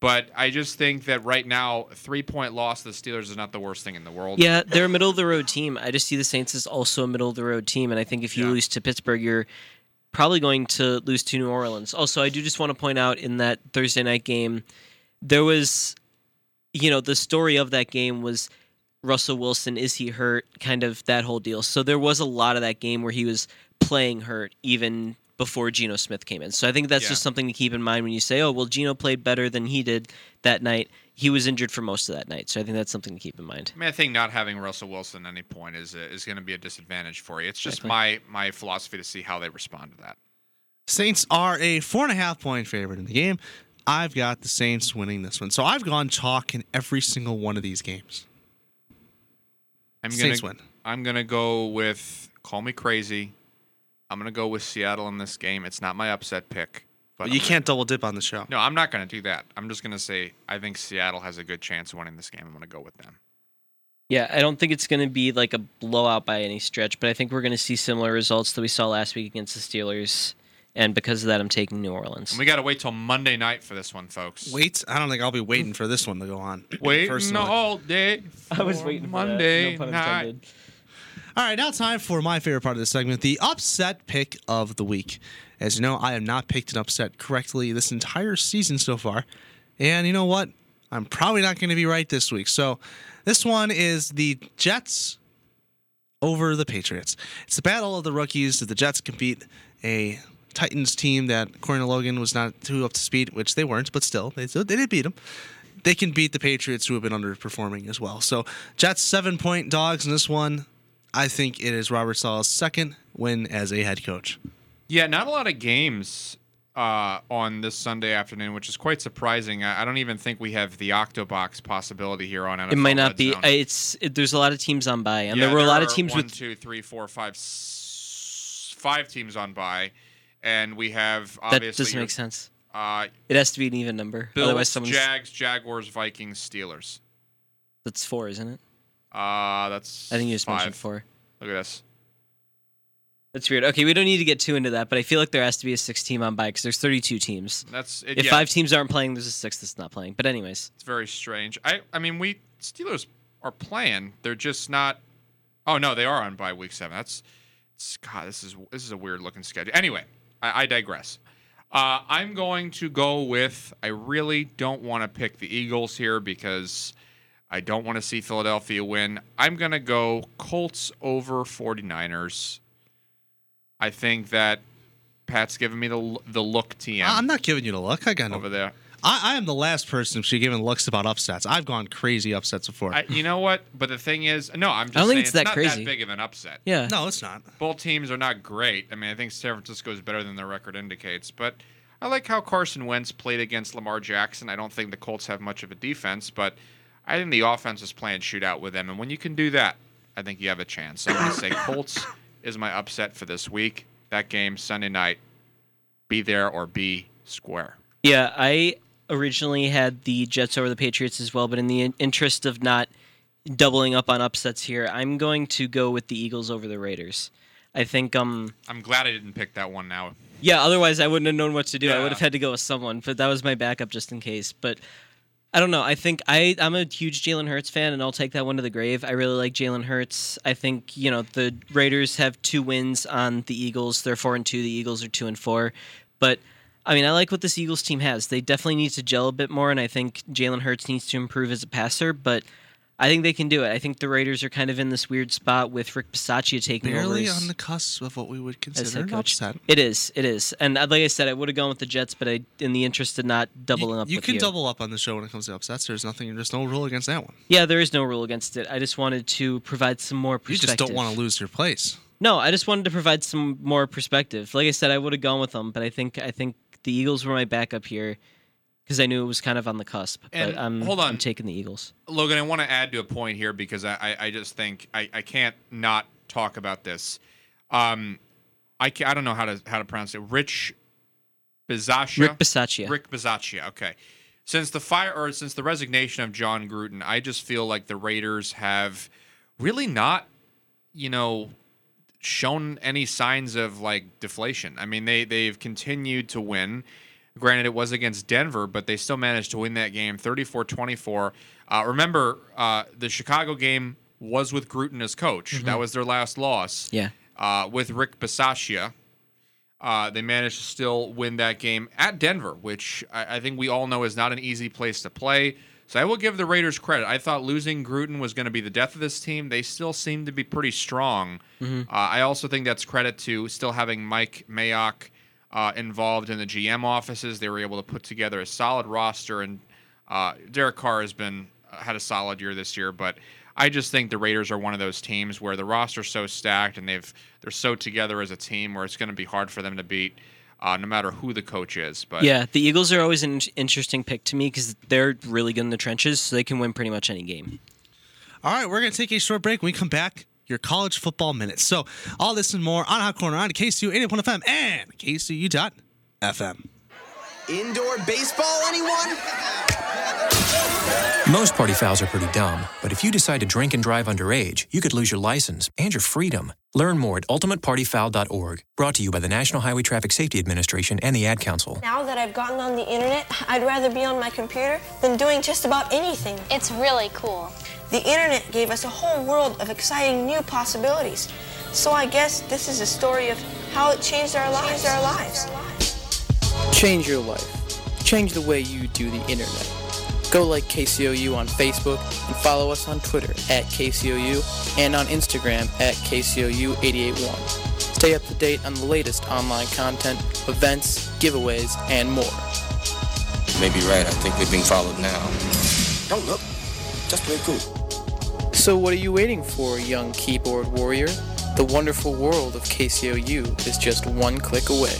but I just think that right now, a three-point loss to the Steelers is not the worst thing in the world. Yeah, they're a middle-of-the-road team. I just see the Saints as also a middle-of-the-road team, and I think if you yeah. lose to Pittsburgh, you're probably going to lose to New Orleans. Also, I do just want to point out in that Thursday night game, there was, you know, the story of that game was Russell Wilson, is he hurt, kind of that whole deal. So there was a lot of that game where he was playing hurt even before Geno Smith came in. So I think that's yeah. just something to keep in mind when you say, oh, well, Geno played better than he did that night. He was injured for most of that night. So I think that's something to keep in mind. I mean, I think not having Russell Wilson at any point is a, is going to be a disadvantage for you. It's just exactly. my my philosophy to see how they respond to that. Saints are a four and a half point favorite in the game. I've got the Saints winning this one. So I've gone chalk in every single one of these games. I'm gonna, Saints win. I'm going to go with, call me crazy, I'm going to go with Seattle in this game. It's not my upset pick. But well, you can't double dip on the show. No, I'm not going to do that. I'm just going to say I think Seattle has a good chance of winning this game. I'm going to go with them. Yeah, I don't think it's going to be like a blowout by any stretch, but I think we're going to see similar results that we saw last week against the Steelers, and because of that, I'm taking New Orleans. And we got to wait till Monday night for this one, folks. Wait? I don't think I'll be waiting for this one to go on. Waiting all day for I was waiting Monday for that. No pun intended. Night. All right, now time for my favorite part of this segment, the upset pick of the week. As you know, I have not picked an upset correctly this entire season so far. And you know what? I'm probably not going to be right this week. So this one is the Jets over the Patriots. It's the battle of the rookies. The Jets compete a Titans team that, according to Logan, was not too up to speed, which they weren't, but still, they, they did beat them. They can beat the Patriots, who have been underperforming as well. So Jets, seven-point dogs in this one. I think it is Robert Saleh's second win as a head coach. Yeah, not a lot of games uh, on this Sunday afternoon, which is quite surprising. I, I don't even think we have the Octobox possibility here on N F L. It might not be. Zone. It's it, there's a lot of teams on bye, and yeah, there were there a lot of teams one, with two, three, four, five, s- five teams on bye, and we have obviously that doesn't make sense. Uh, it has to be an even number. Bills, otherwise, someone's... Jags, Jaguars, Vikings, Steelers. That's four, isn't it? Uh, that's I think you just five. mentioned four. Look at this. That's weird. Okay, we don't need to get too into that, but I feel like there has to be a sixth team on bye because there's thirty-two teams. That's it, if yeah. five teams aren't playing, there's a sixth that's not playing. But anyways, it's very strange. I, I mean, we Steelers are playing. They're just not. Oh no, they are on bye week seven. That's it's, God. This is this is a weird looking schedule. Anyway, I, I digress. Uh, I'm going to go with. I really don't want to pick the Eagles here because I don't want to see Philadelphia win. I'm gonna go Colts over 49ers. I think that Pat's giving me the the look, T M. I'm not giving you the look. I got over no, there. I, I am the last person to be giving looks about upsets. I've gone crazy upsets before. I, you know what? But the thing is, no, I'm just I don't saying think it's, it's that not crazy. that big of an upset. Yeah, no, it's not. Both teams are not great. I mean, I think San Francisco is better than their record indicates. But I like how Carson Wentz played against Lamar Jackson. I don't think the Colts have much of a defense, but I think the offense is playing shootout with them. And when you can do that, I think you have a chance. So I'm going to say Colts is my upset for this week. That game, Sunday night, be there or be square. Yeah, I originally had the Jets over the Patriots as well, but in the interest of not doubling up on upsets here, I'm going to go with the Eagles over the Raiders. I think um, I'm glad I didn't pick that one now. Yeah, otherwise I wouldn't have known what to do. Yeah. I would have had to go with someone, but that was my backup just in case. But I don't know. I think I, I'm a huge Jalen Hurts fan, and I'll take that one to the grave. I really like Jalen Hurts. I think, you know, the Raiders have two wins on the Eagles. They're four and two. The Eagles are two and four. But, I mean, I like what this Eagles team has. They definitely need to gel a bit more, and I think Jalen Hurts needs to improve as a passer, but I think they can do it. I think the Raiders are kind of in this weird spot with Rick Bisaccia taking over. Barely on the cusp of what we would consider an upset. It is. It is. And like I said, I would have gone with the Jets, but I, in the interest of not doubling up with you. You can double up on the show when it comes to upsets. There's nothing. There's no rule against that one. Yeah, there is no rule against it. I just wanted to provide some more perspective. You just don't want to lose your place. No, I just wanted to provide some more perspective. Like I said, I would have gone with them, but I think I think the Eagles were my backup here, because I knew it was kind of on the cusp, and but I'm, hold on. I'm taking the Eagles. Logan, I want to add to a point here because I, I, I just think I, I can't not talk about this. Um, I can, I don't know how to how to pronounce it. Rich Bisaccia. Rick Bisaccia. Rick Bisaccia. Okay. Since the fire or since the resignation of John Gruden, I just feel like the Raiders have really not, you know, shown any signs of like deflation. I mean, they they've continued to win. Granted, it was against Denver, but they still managed to win that game thirty-four twenty-four. Uh, remember, uh, the Chicago game was with Gruden as coach. Mm-hmm. That was their last loss. Yeah. Uh, with Rick Bisaccia, uh, they managed to still win that game at Denver, which I, I think we all know is not an easy place to play. So I will give the Raiders credit. I thought losing Gruden was going to be the death of this team. They still seem to be pretty strong. Mm-hmm. Uh, I also think that's credit to still having Mike Mayock Uh, involved in the G M offices. They were able to put together a solid roster, and uh, Derek Carr has been uh, had a solid year this year. But I just think the Raiders are one of those teams where the roster's so stacked and they've they're so together as a team where it's going to be hard for them to beat, uh, no matter who the coach is. But yeah, the Eagles are always an interesting pick to me because they're really good in the trenches, so they can win pretty much any game. All right, we're going to take a short break. When we come back, your college football minutes. So all this and more on Hot Corner on K C U eighty-eight point one F M and K C U dot F M. Indoor baseball, anyone? Most party fouls are pretty dumb, but if you decide to drink and drive underage, you could lose your license and your freedom. Learn more at ultimate party foul dot org. Brought to you by the National Highway Traffic Safety Administration and the Ad Council. Now that I've gotten on the internet, I'd rather be on my computer than doing just about anything. It's really cool. The internet gave us a whole world of exciting new possibilities. So I guess this is a story of how it changed our lives. Changed our lives. Change your life. Change the way you do the internet. Go like K C O U on Facebook and follow us on Twitter at K C O U and on Instagram at K C O U eight eight one. Stay up to date on the latest online content, events, giveaways, and more. You may be right. I think we're being followed now. Don't look. Just play cool. So what are you waiting for, young keyboard warrior? The wonderful world of K C O U is just one click away.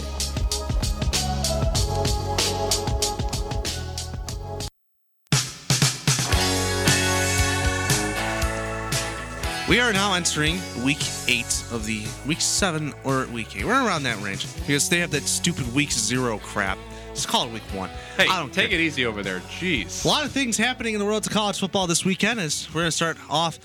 We are now entering week eight of the week seven or week eight. We're around that range because they have that stupid week zero crap. Just call it week one. Hey, I don't take care. It easy over there. Jeez. A lot of things happening in the world of college football this weekend. As we're going to start off,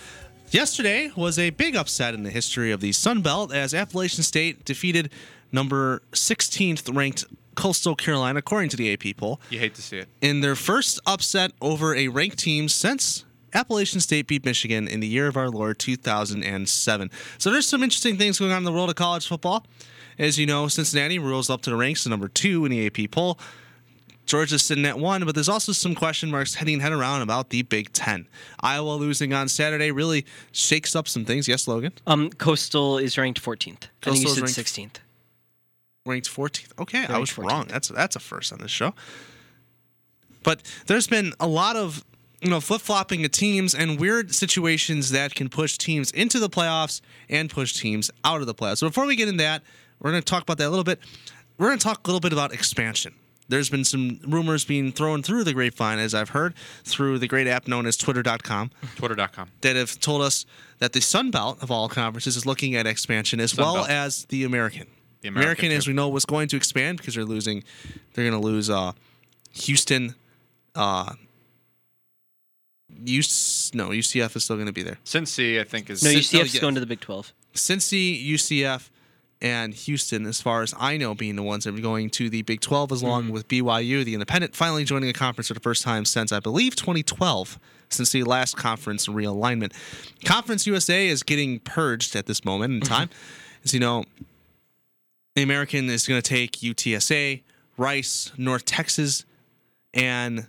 yesterday was a big upset in the history of the Sun Belt as Appalachian State defeated number sixteenth ranked Coastal Carolina, according to the A P poll. You hate to see it. In their first upset over a ranked team since Appalachian State beat Michigan in the year of our Lord, two thousand seven. So there's some interesting things going on in the world of college football. As you know, Cincinnati rolls up to the ranks to number two in the A P poll. Georgia's sitting at one, but there's also some question marks heading head around about the Big Ten. Iowa losing on Saturday really shakes up some things. Yes, Logan? Um, Coastal is ranked fourteenth. Coastal I think you said ranked sixteenth. Ranked fourteenth. Okay, ranked I was fourteenth. Wrong. That's that's a first on this show. But there's been a lot of You know, flip-flopping of teams and weird situations that can push teams into the playoffs and push teams out of the playoffs. So before we get into that, we're going to talk about that a little bit. We're going to talk a little bit about expansion. There's been some rumors being thrown through the grapevine, as I've heard, through the great app known as Twitter dot com. Twitter dot com. That have told us that the Sun Belt of all conferences is looking at expansion as Sun well Belt. As the American. The American, American as we know, was going to expand because they're losing. They're going to lose uh, Houston. Uh, U- no, U C F is still going to be there. Cincy, I think, is... No, U C F's going to the Big twelve. Cincy, U C F, and Houston, as far as I know, being the ones that are going to the Big twelve, as long mm-hmm. with B Y U, the independent, finally joining a conference for the first time since, I believe, twenty twelve, since the last conference realignment. Conference U S A is getting purged at this moment in time. Mm-hmm. As you know, the American is going to take U T S A, Rice, North Texas, and...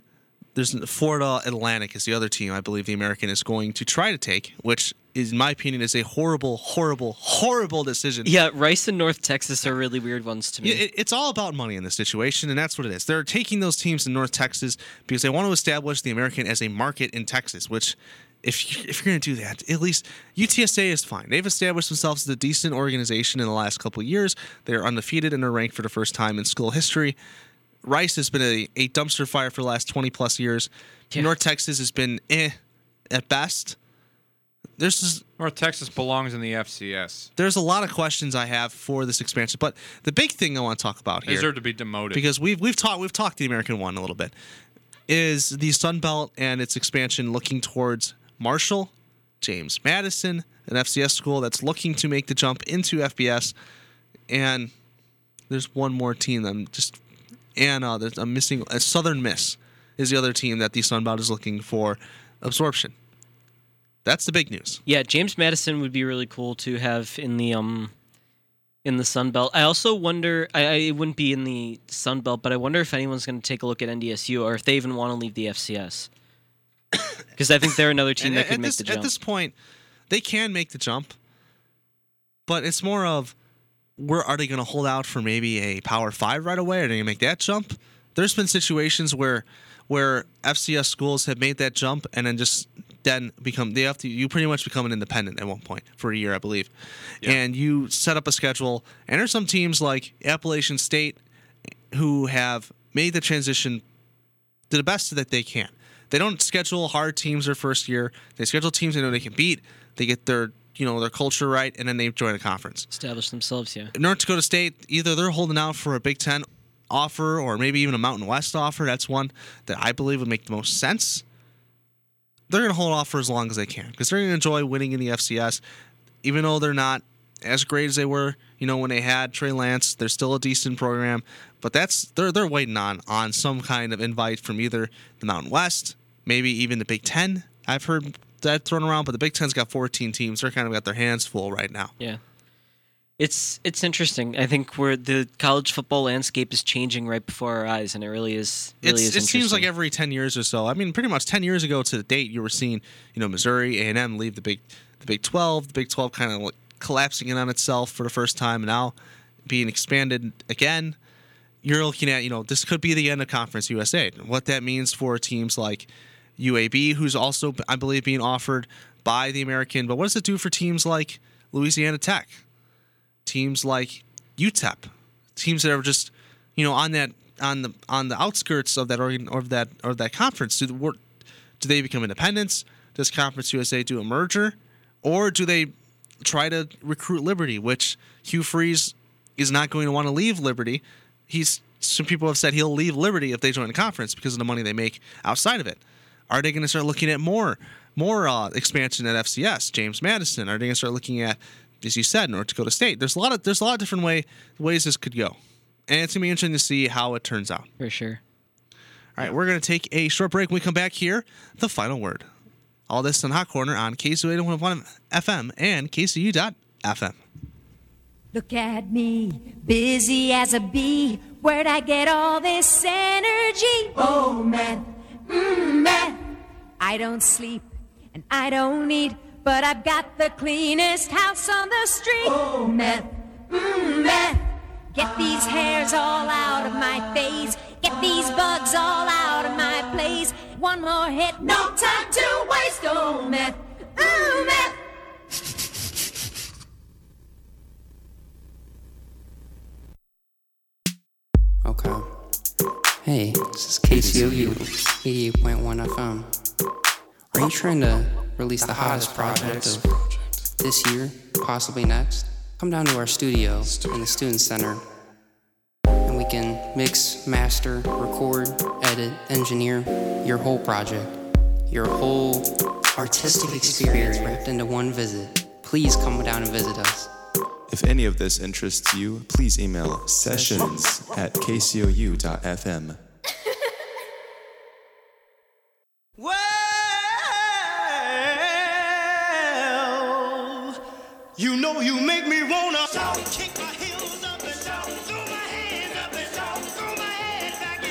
There's Florida Atlantic is the other team I believe the American is going to try to take, which is, in my opinion, is a horrible, horrible, horrible decision. Yeah, Rice and North Texas are really weird ones to me. It, it's all about money in this situation, and that's what it is. They're taking those teams in North Texas because they want to establish the American as a market in Texas, which if, if you're going to do that, at least U T S A is fine. They've established themselves as a decent organization in the last couple of years. They're undefeated and are ranked for the first time in school history. Rice has been a, a dumpster fire for the last twenty-plus years. Yeah. North Texas has been eh at best. There's just, North Texas belongs in the F C S. There's a lot of questions I have for this expansion, but the big thing I want to talk about here... Deserve to be demoted. Because we've we've talked we've talked the American one a little bit, is the Sun Belt and its expansion looking towards Marshall, James Madison, an F C S school that's looking to make the jump into F B S, and there's one more team I'm just... And uh, there's a missing uh, Southern Miss is the other team that the Sun Belt is looking for absorption. That's the big news. Yeah, James Madison would be really cool to have in the um in the Sun Belt. I also wonder I, I it wouldn't be in the Sun Belt, but I wonder if anyone's going to take a look at N D S U or if they even want to leave the F C S. Because I think they're another team that could make this, the jump. At this point, they can make the jump, but it's more of. Where are they going to hold out for maybe a Power Five right away? Are they going to make that jump? There's been situations where where F C S schools have made that jump and then just then become they have to you pretty much become an independent at one point for a year, I believe, yeah. And you set up a schedule. And there's some teams like Appalachian State who have made the transition to the best that they can. They don't schedule hard teams their first year. They schedule teams they know they can beat. They get their you know, their culture right, and then they join a conference. Establish themselves, yeah. North Dakota State, either they're holding out for a Big Ten offer or maybe even a Mountain West offer. That's one that I believe would make the most sense. They're going to hold off for as long as they can because they're going to enjoy winning in the F C S. Even though they're not as great as they were, you know, when they had Trey Lance, they're still a decent program. But that's they're they're waiting on on some kind of invite from either the Mountain West, maybe even the Big Ten. I've heard that thrown around, but the Big Ten's got fourteen teams. They're kind of got their hands full right now. Yeah, it's it's interesting. I think where the college football landscape is changing right before our eyes, and it really is. Really it's, is it seems like every ten years or so. I mean, pretty much ten years ago to the date, you were seeing you know Missouri A and M leave the Big the Big twelve. The Big twelve kind of like collapsing in on itself for the first time, and now being expanded again. You're looking at you know this could be the end of Conference U S A. What that means for teams like U A B, who's also, I believe, being offered by the American. But what does it do for teams like Louisiana Tech, teams like U T E P, teams that are just, you know, on that on the on the outskirts of that organ or that or that conference? Do the, do they become independents? Does Conference U S A do a merger, Or do they try to recruit Liberty, which Hugh Freeze is not going to want to leave Liberty. He's some people have said he'll leave Liberty if they join the conference because of the money they make outside of it. Are they going to start looking at more more uh, expansion at F C S, James Madison? Are they going to start looking at, as you said, North Dakota State? There's a lot of there's a lot of different way ways this could go, and it's going to be interesting to see how it turns out. For sure. All right, we're going to take a short break. When we come back here, the final word. All this on Hot Corner on K C U eighty-one point one F M and K C U dot F M. Look at me, busy as a bee. Where'd I get all this energy? Oh, man, mm, man. I don't sleep and I don't eat, but I've got the cleanest house on the street. Oh, man, mm, man. Get these hairs all out of my face. Get these bugs all out of my place. One more hit, no time to waste. Oh, meth, oh, meth. Okay. Hey, this is K C U eighty-eight point one F M. Are you trying to release the hottest project of this year, possibly next? Come down to our studio in the Student Center. We can mix, master, record, edit, engineer your whole project, your whole artistic experience wrapped into one visit. Please come down and visit us. If any of this interests you, please email sessions at K C O U dot F M. Well, you know you make me wanna kick my heels up and down.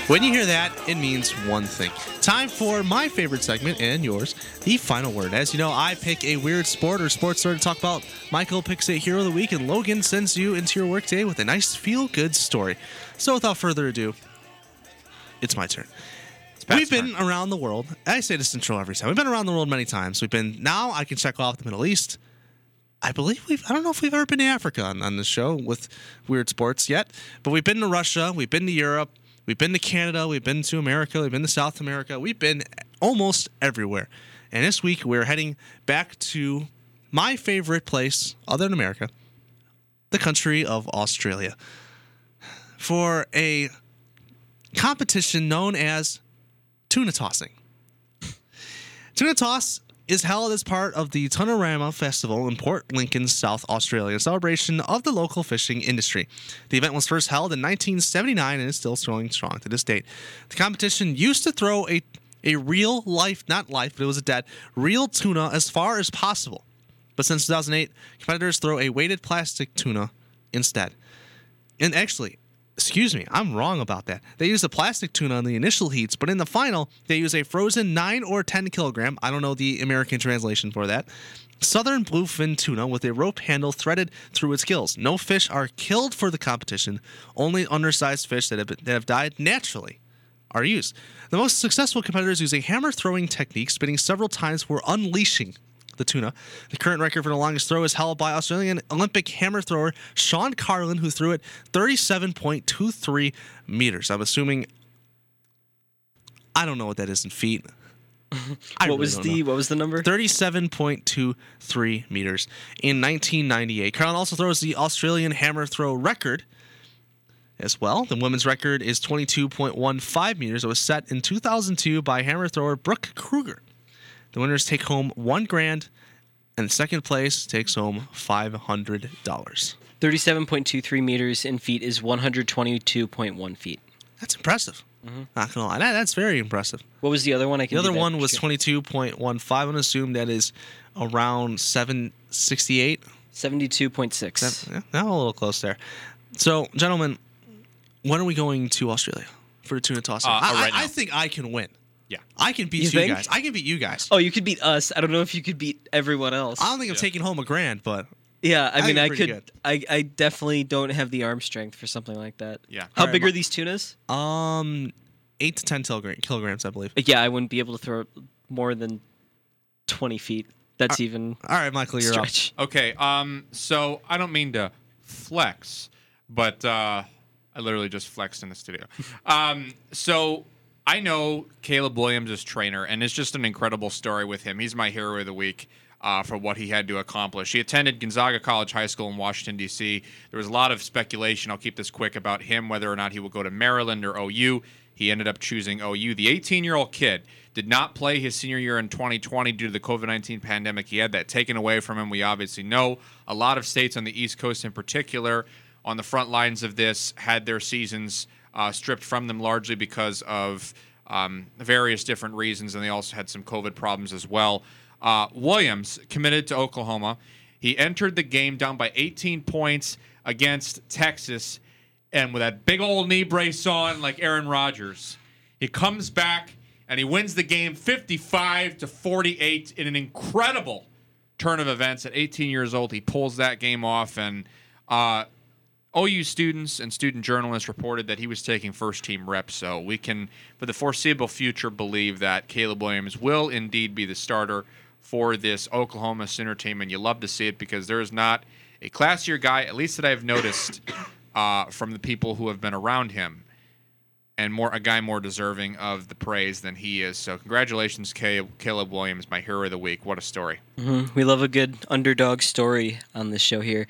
When you hear that, it means one thing. Time for my favorite segment and yours, the final word. As you know, I pick a weird sport or sports story to talk about. Michael picks a hero of the week, and Logan sends you into your workday with a nice feel-good story. So without further ado, it's my turn. It's We've been turn. around the world. I say this intro every time. We've been around the world many times. We've been, now I can check off the Middle East. I believe we've, I don't know if we've ever been to Africa on, on this show with weird sports yet, but we've been to Russia, we've been to Europe, we've been to Canada, we've been to America, we've been to South America, we've been almost everywhere. And this week we're heading back to my favorite place other than America, the country of Australia, for a competition known as tuna tossing. Tuna toss is held as part of the Tunarama Festival in Port Lincoln, South Australia, a celebration of the local fishing industry. The event was first held in nineteen seventy-nine and is still going strong to this date. The competition used to throw a, a real life, not life, but it was a dead, real tuna as far as possible. But since two thousand eight, competitors throw a weighted plastic tuna instead. And actually, excuse me, I'm wrong about that. They use a plastic tuna in the initial heats, but in the final, they use a frozen nine or ten kilogram, I don't know the American translation for that, southern bluefin tuna with a rope handle threaded through its gills. No fish are killed for the competition. Only undersized fish that have, that have died naturally are used. The most successful competitors use a hammer-throwing technique, spinning several times for unleashing the tuna. The current record for the longest throw is held by Australian Olympic hammer thrower Sean Carlin, who threw it thirty-seven point two three meters. I'm assuming, I don't know what that is in feet. I what really was the know. What was the number? thirty-seven point two three meters in nineteen ninety-eight. Carlin also throws the Australian hammer throw record as well. The women's record is twenty-two point one five meters. It was set in two thousand two by hammer thrower Brooke Kruger. The winners take home one grand, and second place takes home five hundred dollars. Thirty-seven point two three meters in feet is one hundred twenty-two point one feet. That's impressive. Mm-hmm. Not gonna lie, that, that's very impressive. What was the other one? I can. The other one was twenty-two point one five. I'm gonna assume that is around seven sixty-eight. Seventy-two point six. Yeah, a little close there. So, gentlemen, when are we going to Australia for the tuna toss? Uh, I, right I, I think I can win. Yeah, I can beat you, you guys. I can beat you guys. Oh, you could beat us. I don't know if you could beat everyone else. I don't think I'm yeah. taking home a grand, but yeah, I, I mean, I could. I, I definitely don't have the arm strength for something like that. Yeah. How right, big my, are these tunas? Um, eight to ten kilograms, I believe. Yeah, I wouldn't be able to throw more than twenty feet. That's all, even. All right, Michael, you're up. Okay. Um. So I don't mean to flex, but uh, I literally just flexed in the studio. um. So. I know Caleb Williams is trainer, and it's just an incredible story with him. He's my hero of the week. Uh, for what he had to accomplish. He attended Gonzaga College High School in Washington, D C There was a lot of speculation, I'll keep this quick, about him, whether or not he would go to Maryland or O U. He ended up choosing O U. The eighteen-year-old kid did not play his senior year in twenty twenty due to the COVID nineteen pandemic. He had that taken away from him, we obviously know. A lot of states on the East Coast in particular, on the front lines of this, had their seasons uh, stripped from them largely because of um, various different reasons, and they also had some COVID problems as well. Uh, Williams committed to Oklahoma. He entered the game down by eighteen points against Texas, and with that big old knee brace on, like Aaron Rodgers, he comes back and he wins the game fifty-five to forty-eight in an incredible turn of events. At eighteen years old, he pulls that game off, and uh, O U students and student journalists reported that he was taking first-team reps. So we can, for the foreseeable future, believe that Caleb Williams will indeed be the starter for this Oklahoma Sooner team, and you love to see it because there is not a classier guy, at least that I've noticed uh, from the people who have been around him, and more a guy more deserving of the praise than he is. So congratulations, Caleb Williams, my hero of the week. What a story. Mm-hmm. We love a good underdog story on this show here.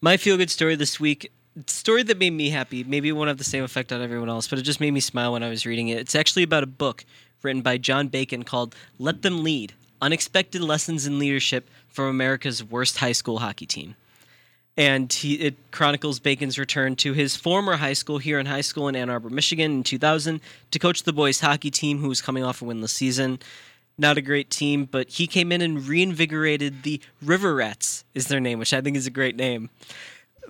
My feel-good story this week, story that made me happy, maybe it won't have the same effect on everyone else, but it just made me smile when I was reading it. It's actually about a book written by John Bacon called Let Them Lead: Unexpected Lessons in Leadership from America's Worst High School Hockey Team. And he, it chronicles Bacon's return to his former high school, Huron High School in Ann Arbor, Michigan in two thousand, to coach the boys' hockey team, who was coming off a winless season. Not a great team, but he came in and reinvigorated the River Rats, is their name, which I think is a great name.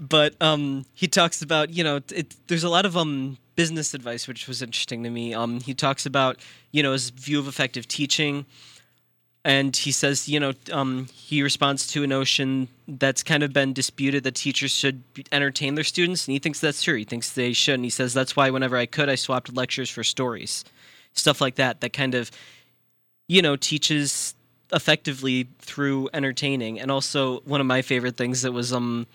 But um, he talks about, you know, it, there's a lot of um, business advice, which was interesting to me. Um, he talks about, you know, his view of effective teaching. And he says, you know, um, he responds to a notion that's kind of been disputed that teachers should entertain their students, and he thinks that's true. He thinks they should, and he says, that's why whenever I could, I swapped lectures for stories, stuff like that, that kind of, you know, teaches effectively through entertaining. And also one of my favorite things that was um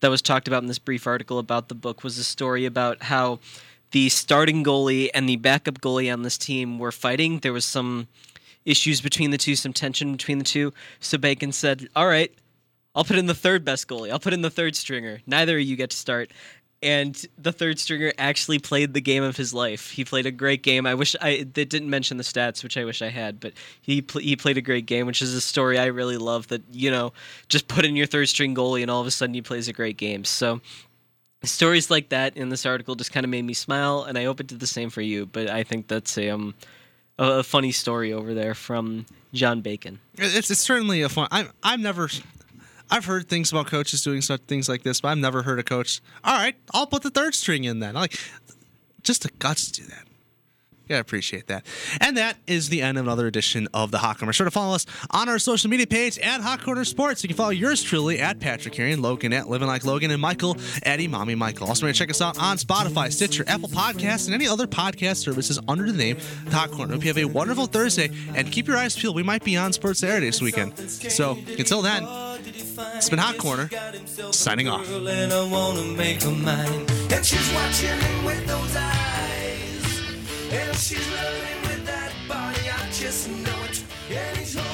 that was talked about in this brief article about the book was a story about how the starting goalie and the backup goalie on this team were fighting. There was some issues between the two, some tension between the two. So Bacon said, all right, I'll put in the third best goalie. I'll put in the third stringer. Neither of you get to start. And the third stringer actually played the game of his life. He played a great game. I wish I they didn't mention the stats, which I wish I had, but he pl- he played a great game, which is a story I really love that, you know, just put in your third string goalie and all of a sudden he plays a great game. So stories like that in this article just kind of made me smile, and I hope it did the same for you. But I think that's a... Um, A funny story over there from John Bacon. It's, it's certainly a fun. I'm I've never, I've heard things about coaches doing such things like this, but I've never heard a coach, all right, I'll put the third string in then. Like, just the guts to do that. Yeah, I appreciate that. And that is the end of another edition of The Hot Corner. Be sure to follow us on our social media page at Hot Corner Sports. You can follow yours truly at Patrick Herrian, Logan at Living Like Logan, and Michael at Imami Michael. Also, check us out on Spotify, Stitcher, Apple Podcasts, and any other podcast services under the name The Hot Corner. Hope you have a wonderful Thursday, and keep your eyes peeled. We might be on Sports Saturday this weekend. So, until then, it's been Hot Corner, signing off. And she's loving with that body, I just know it. And he's home.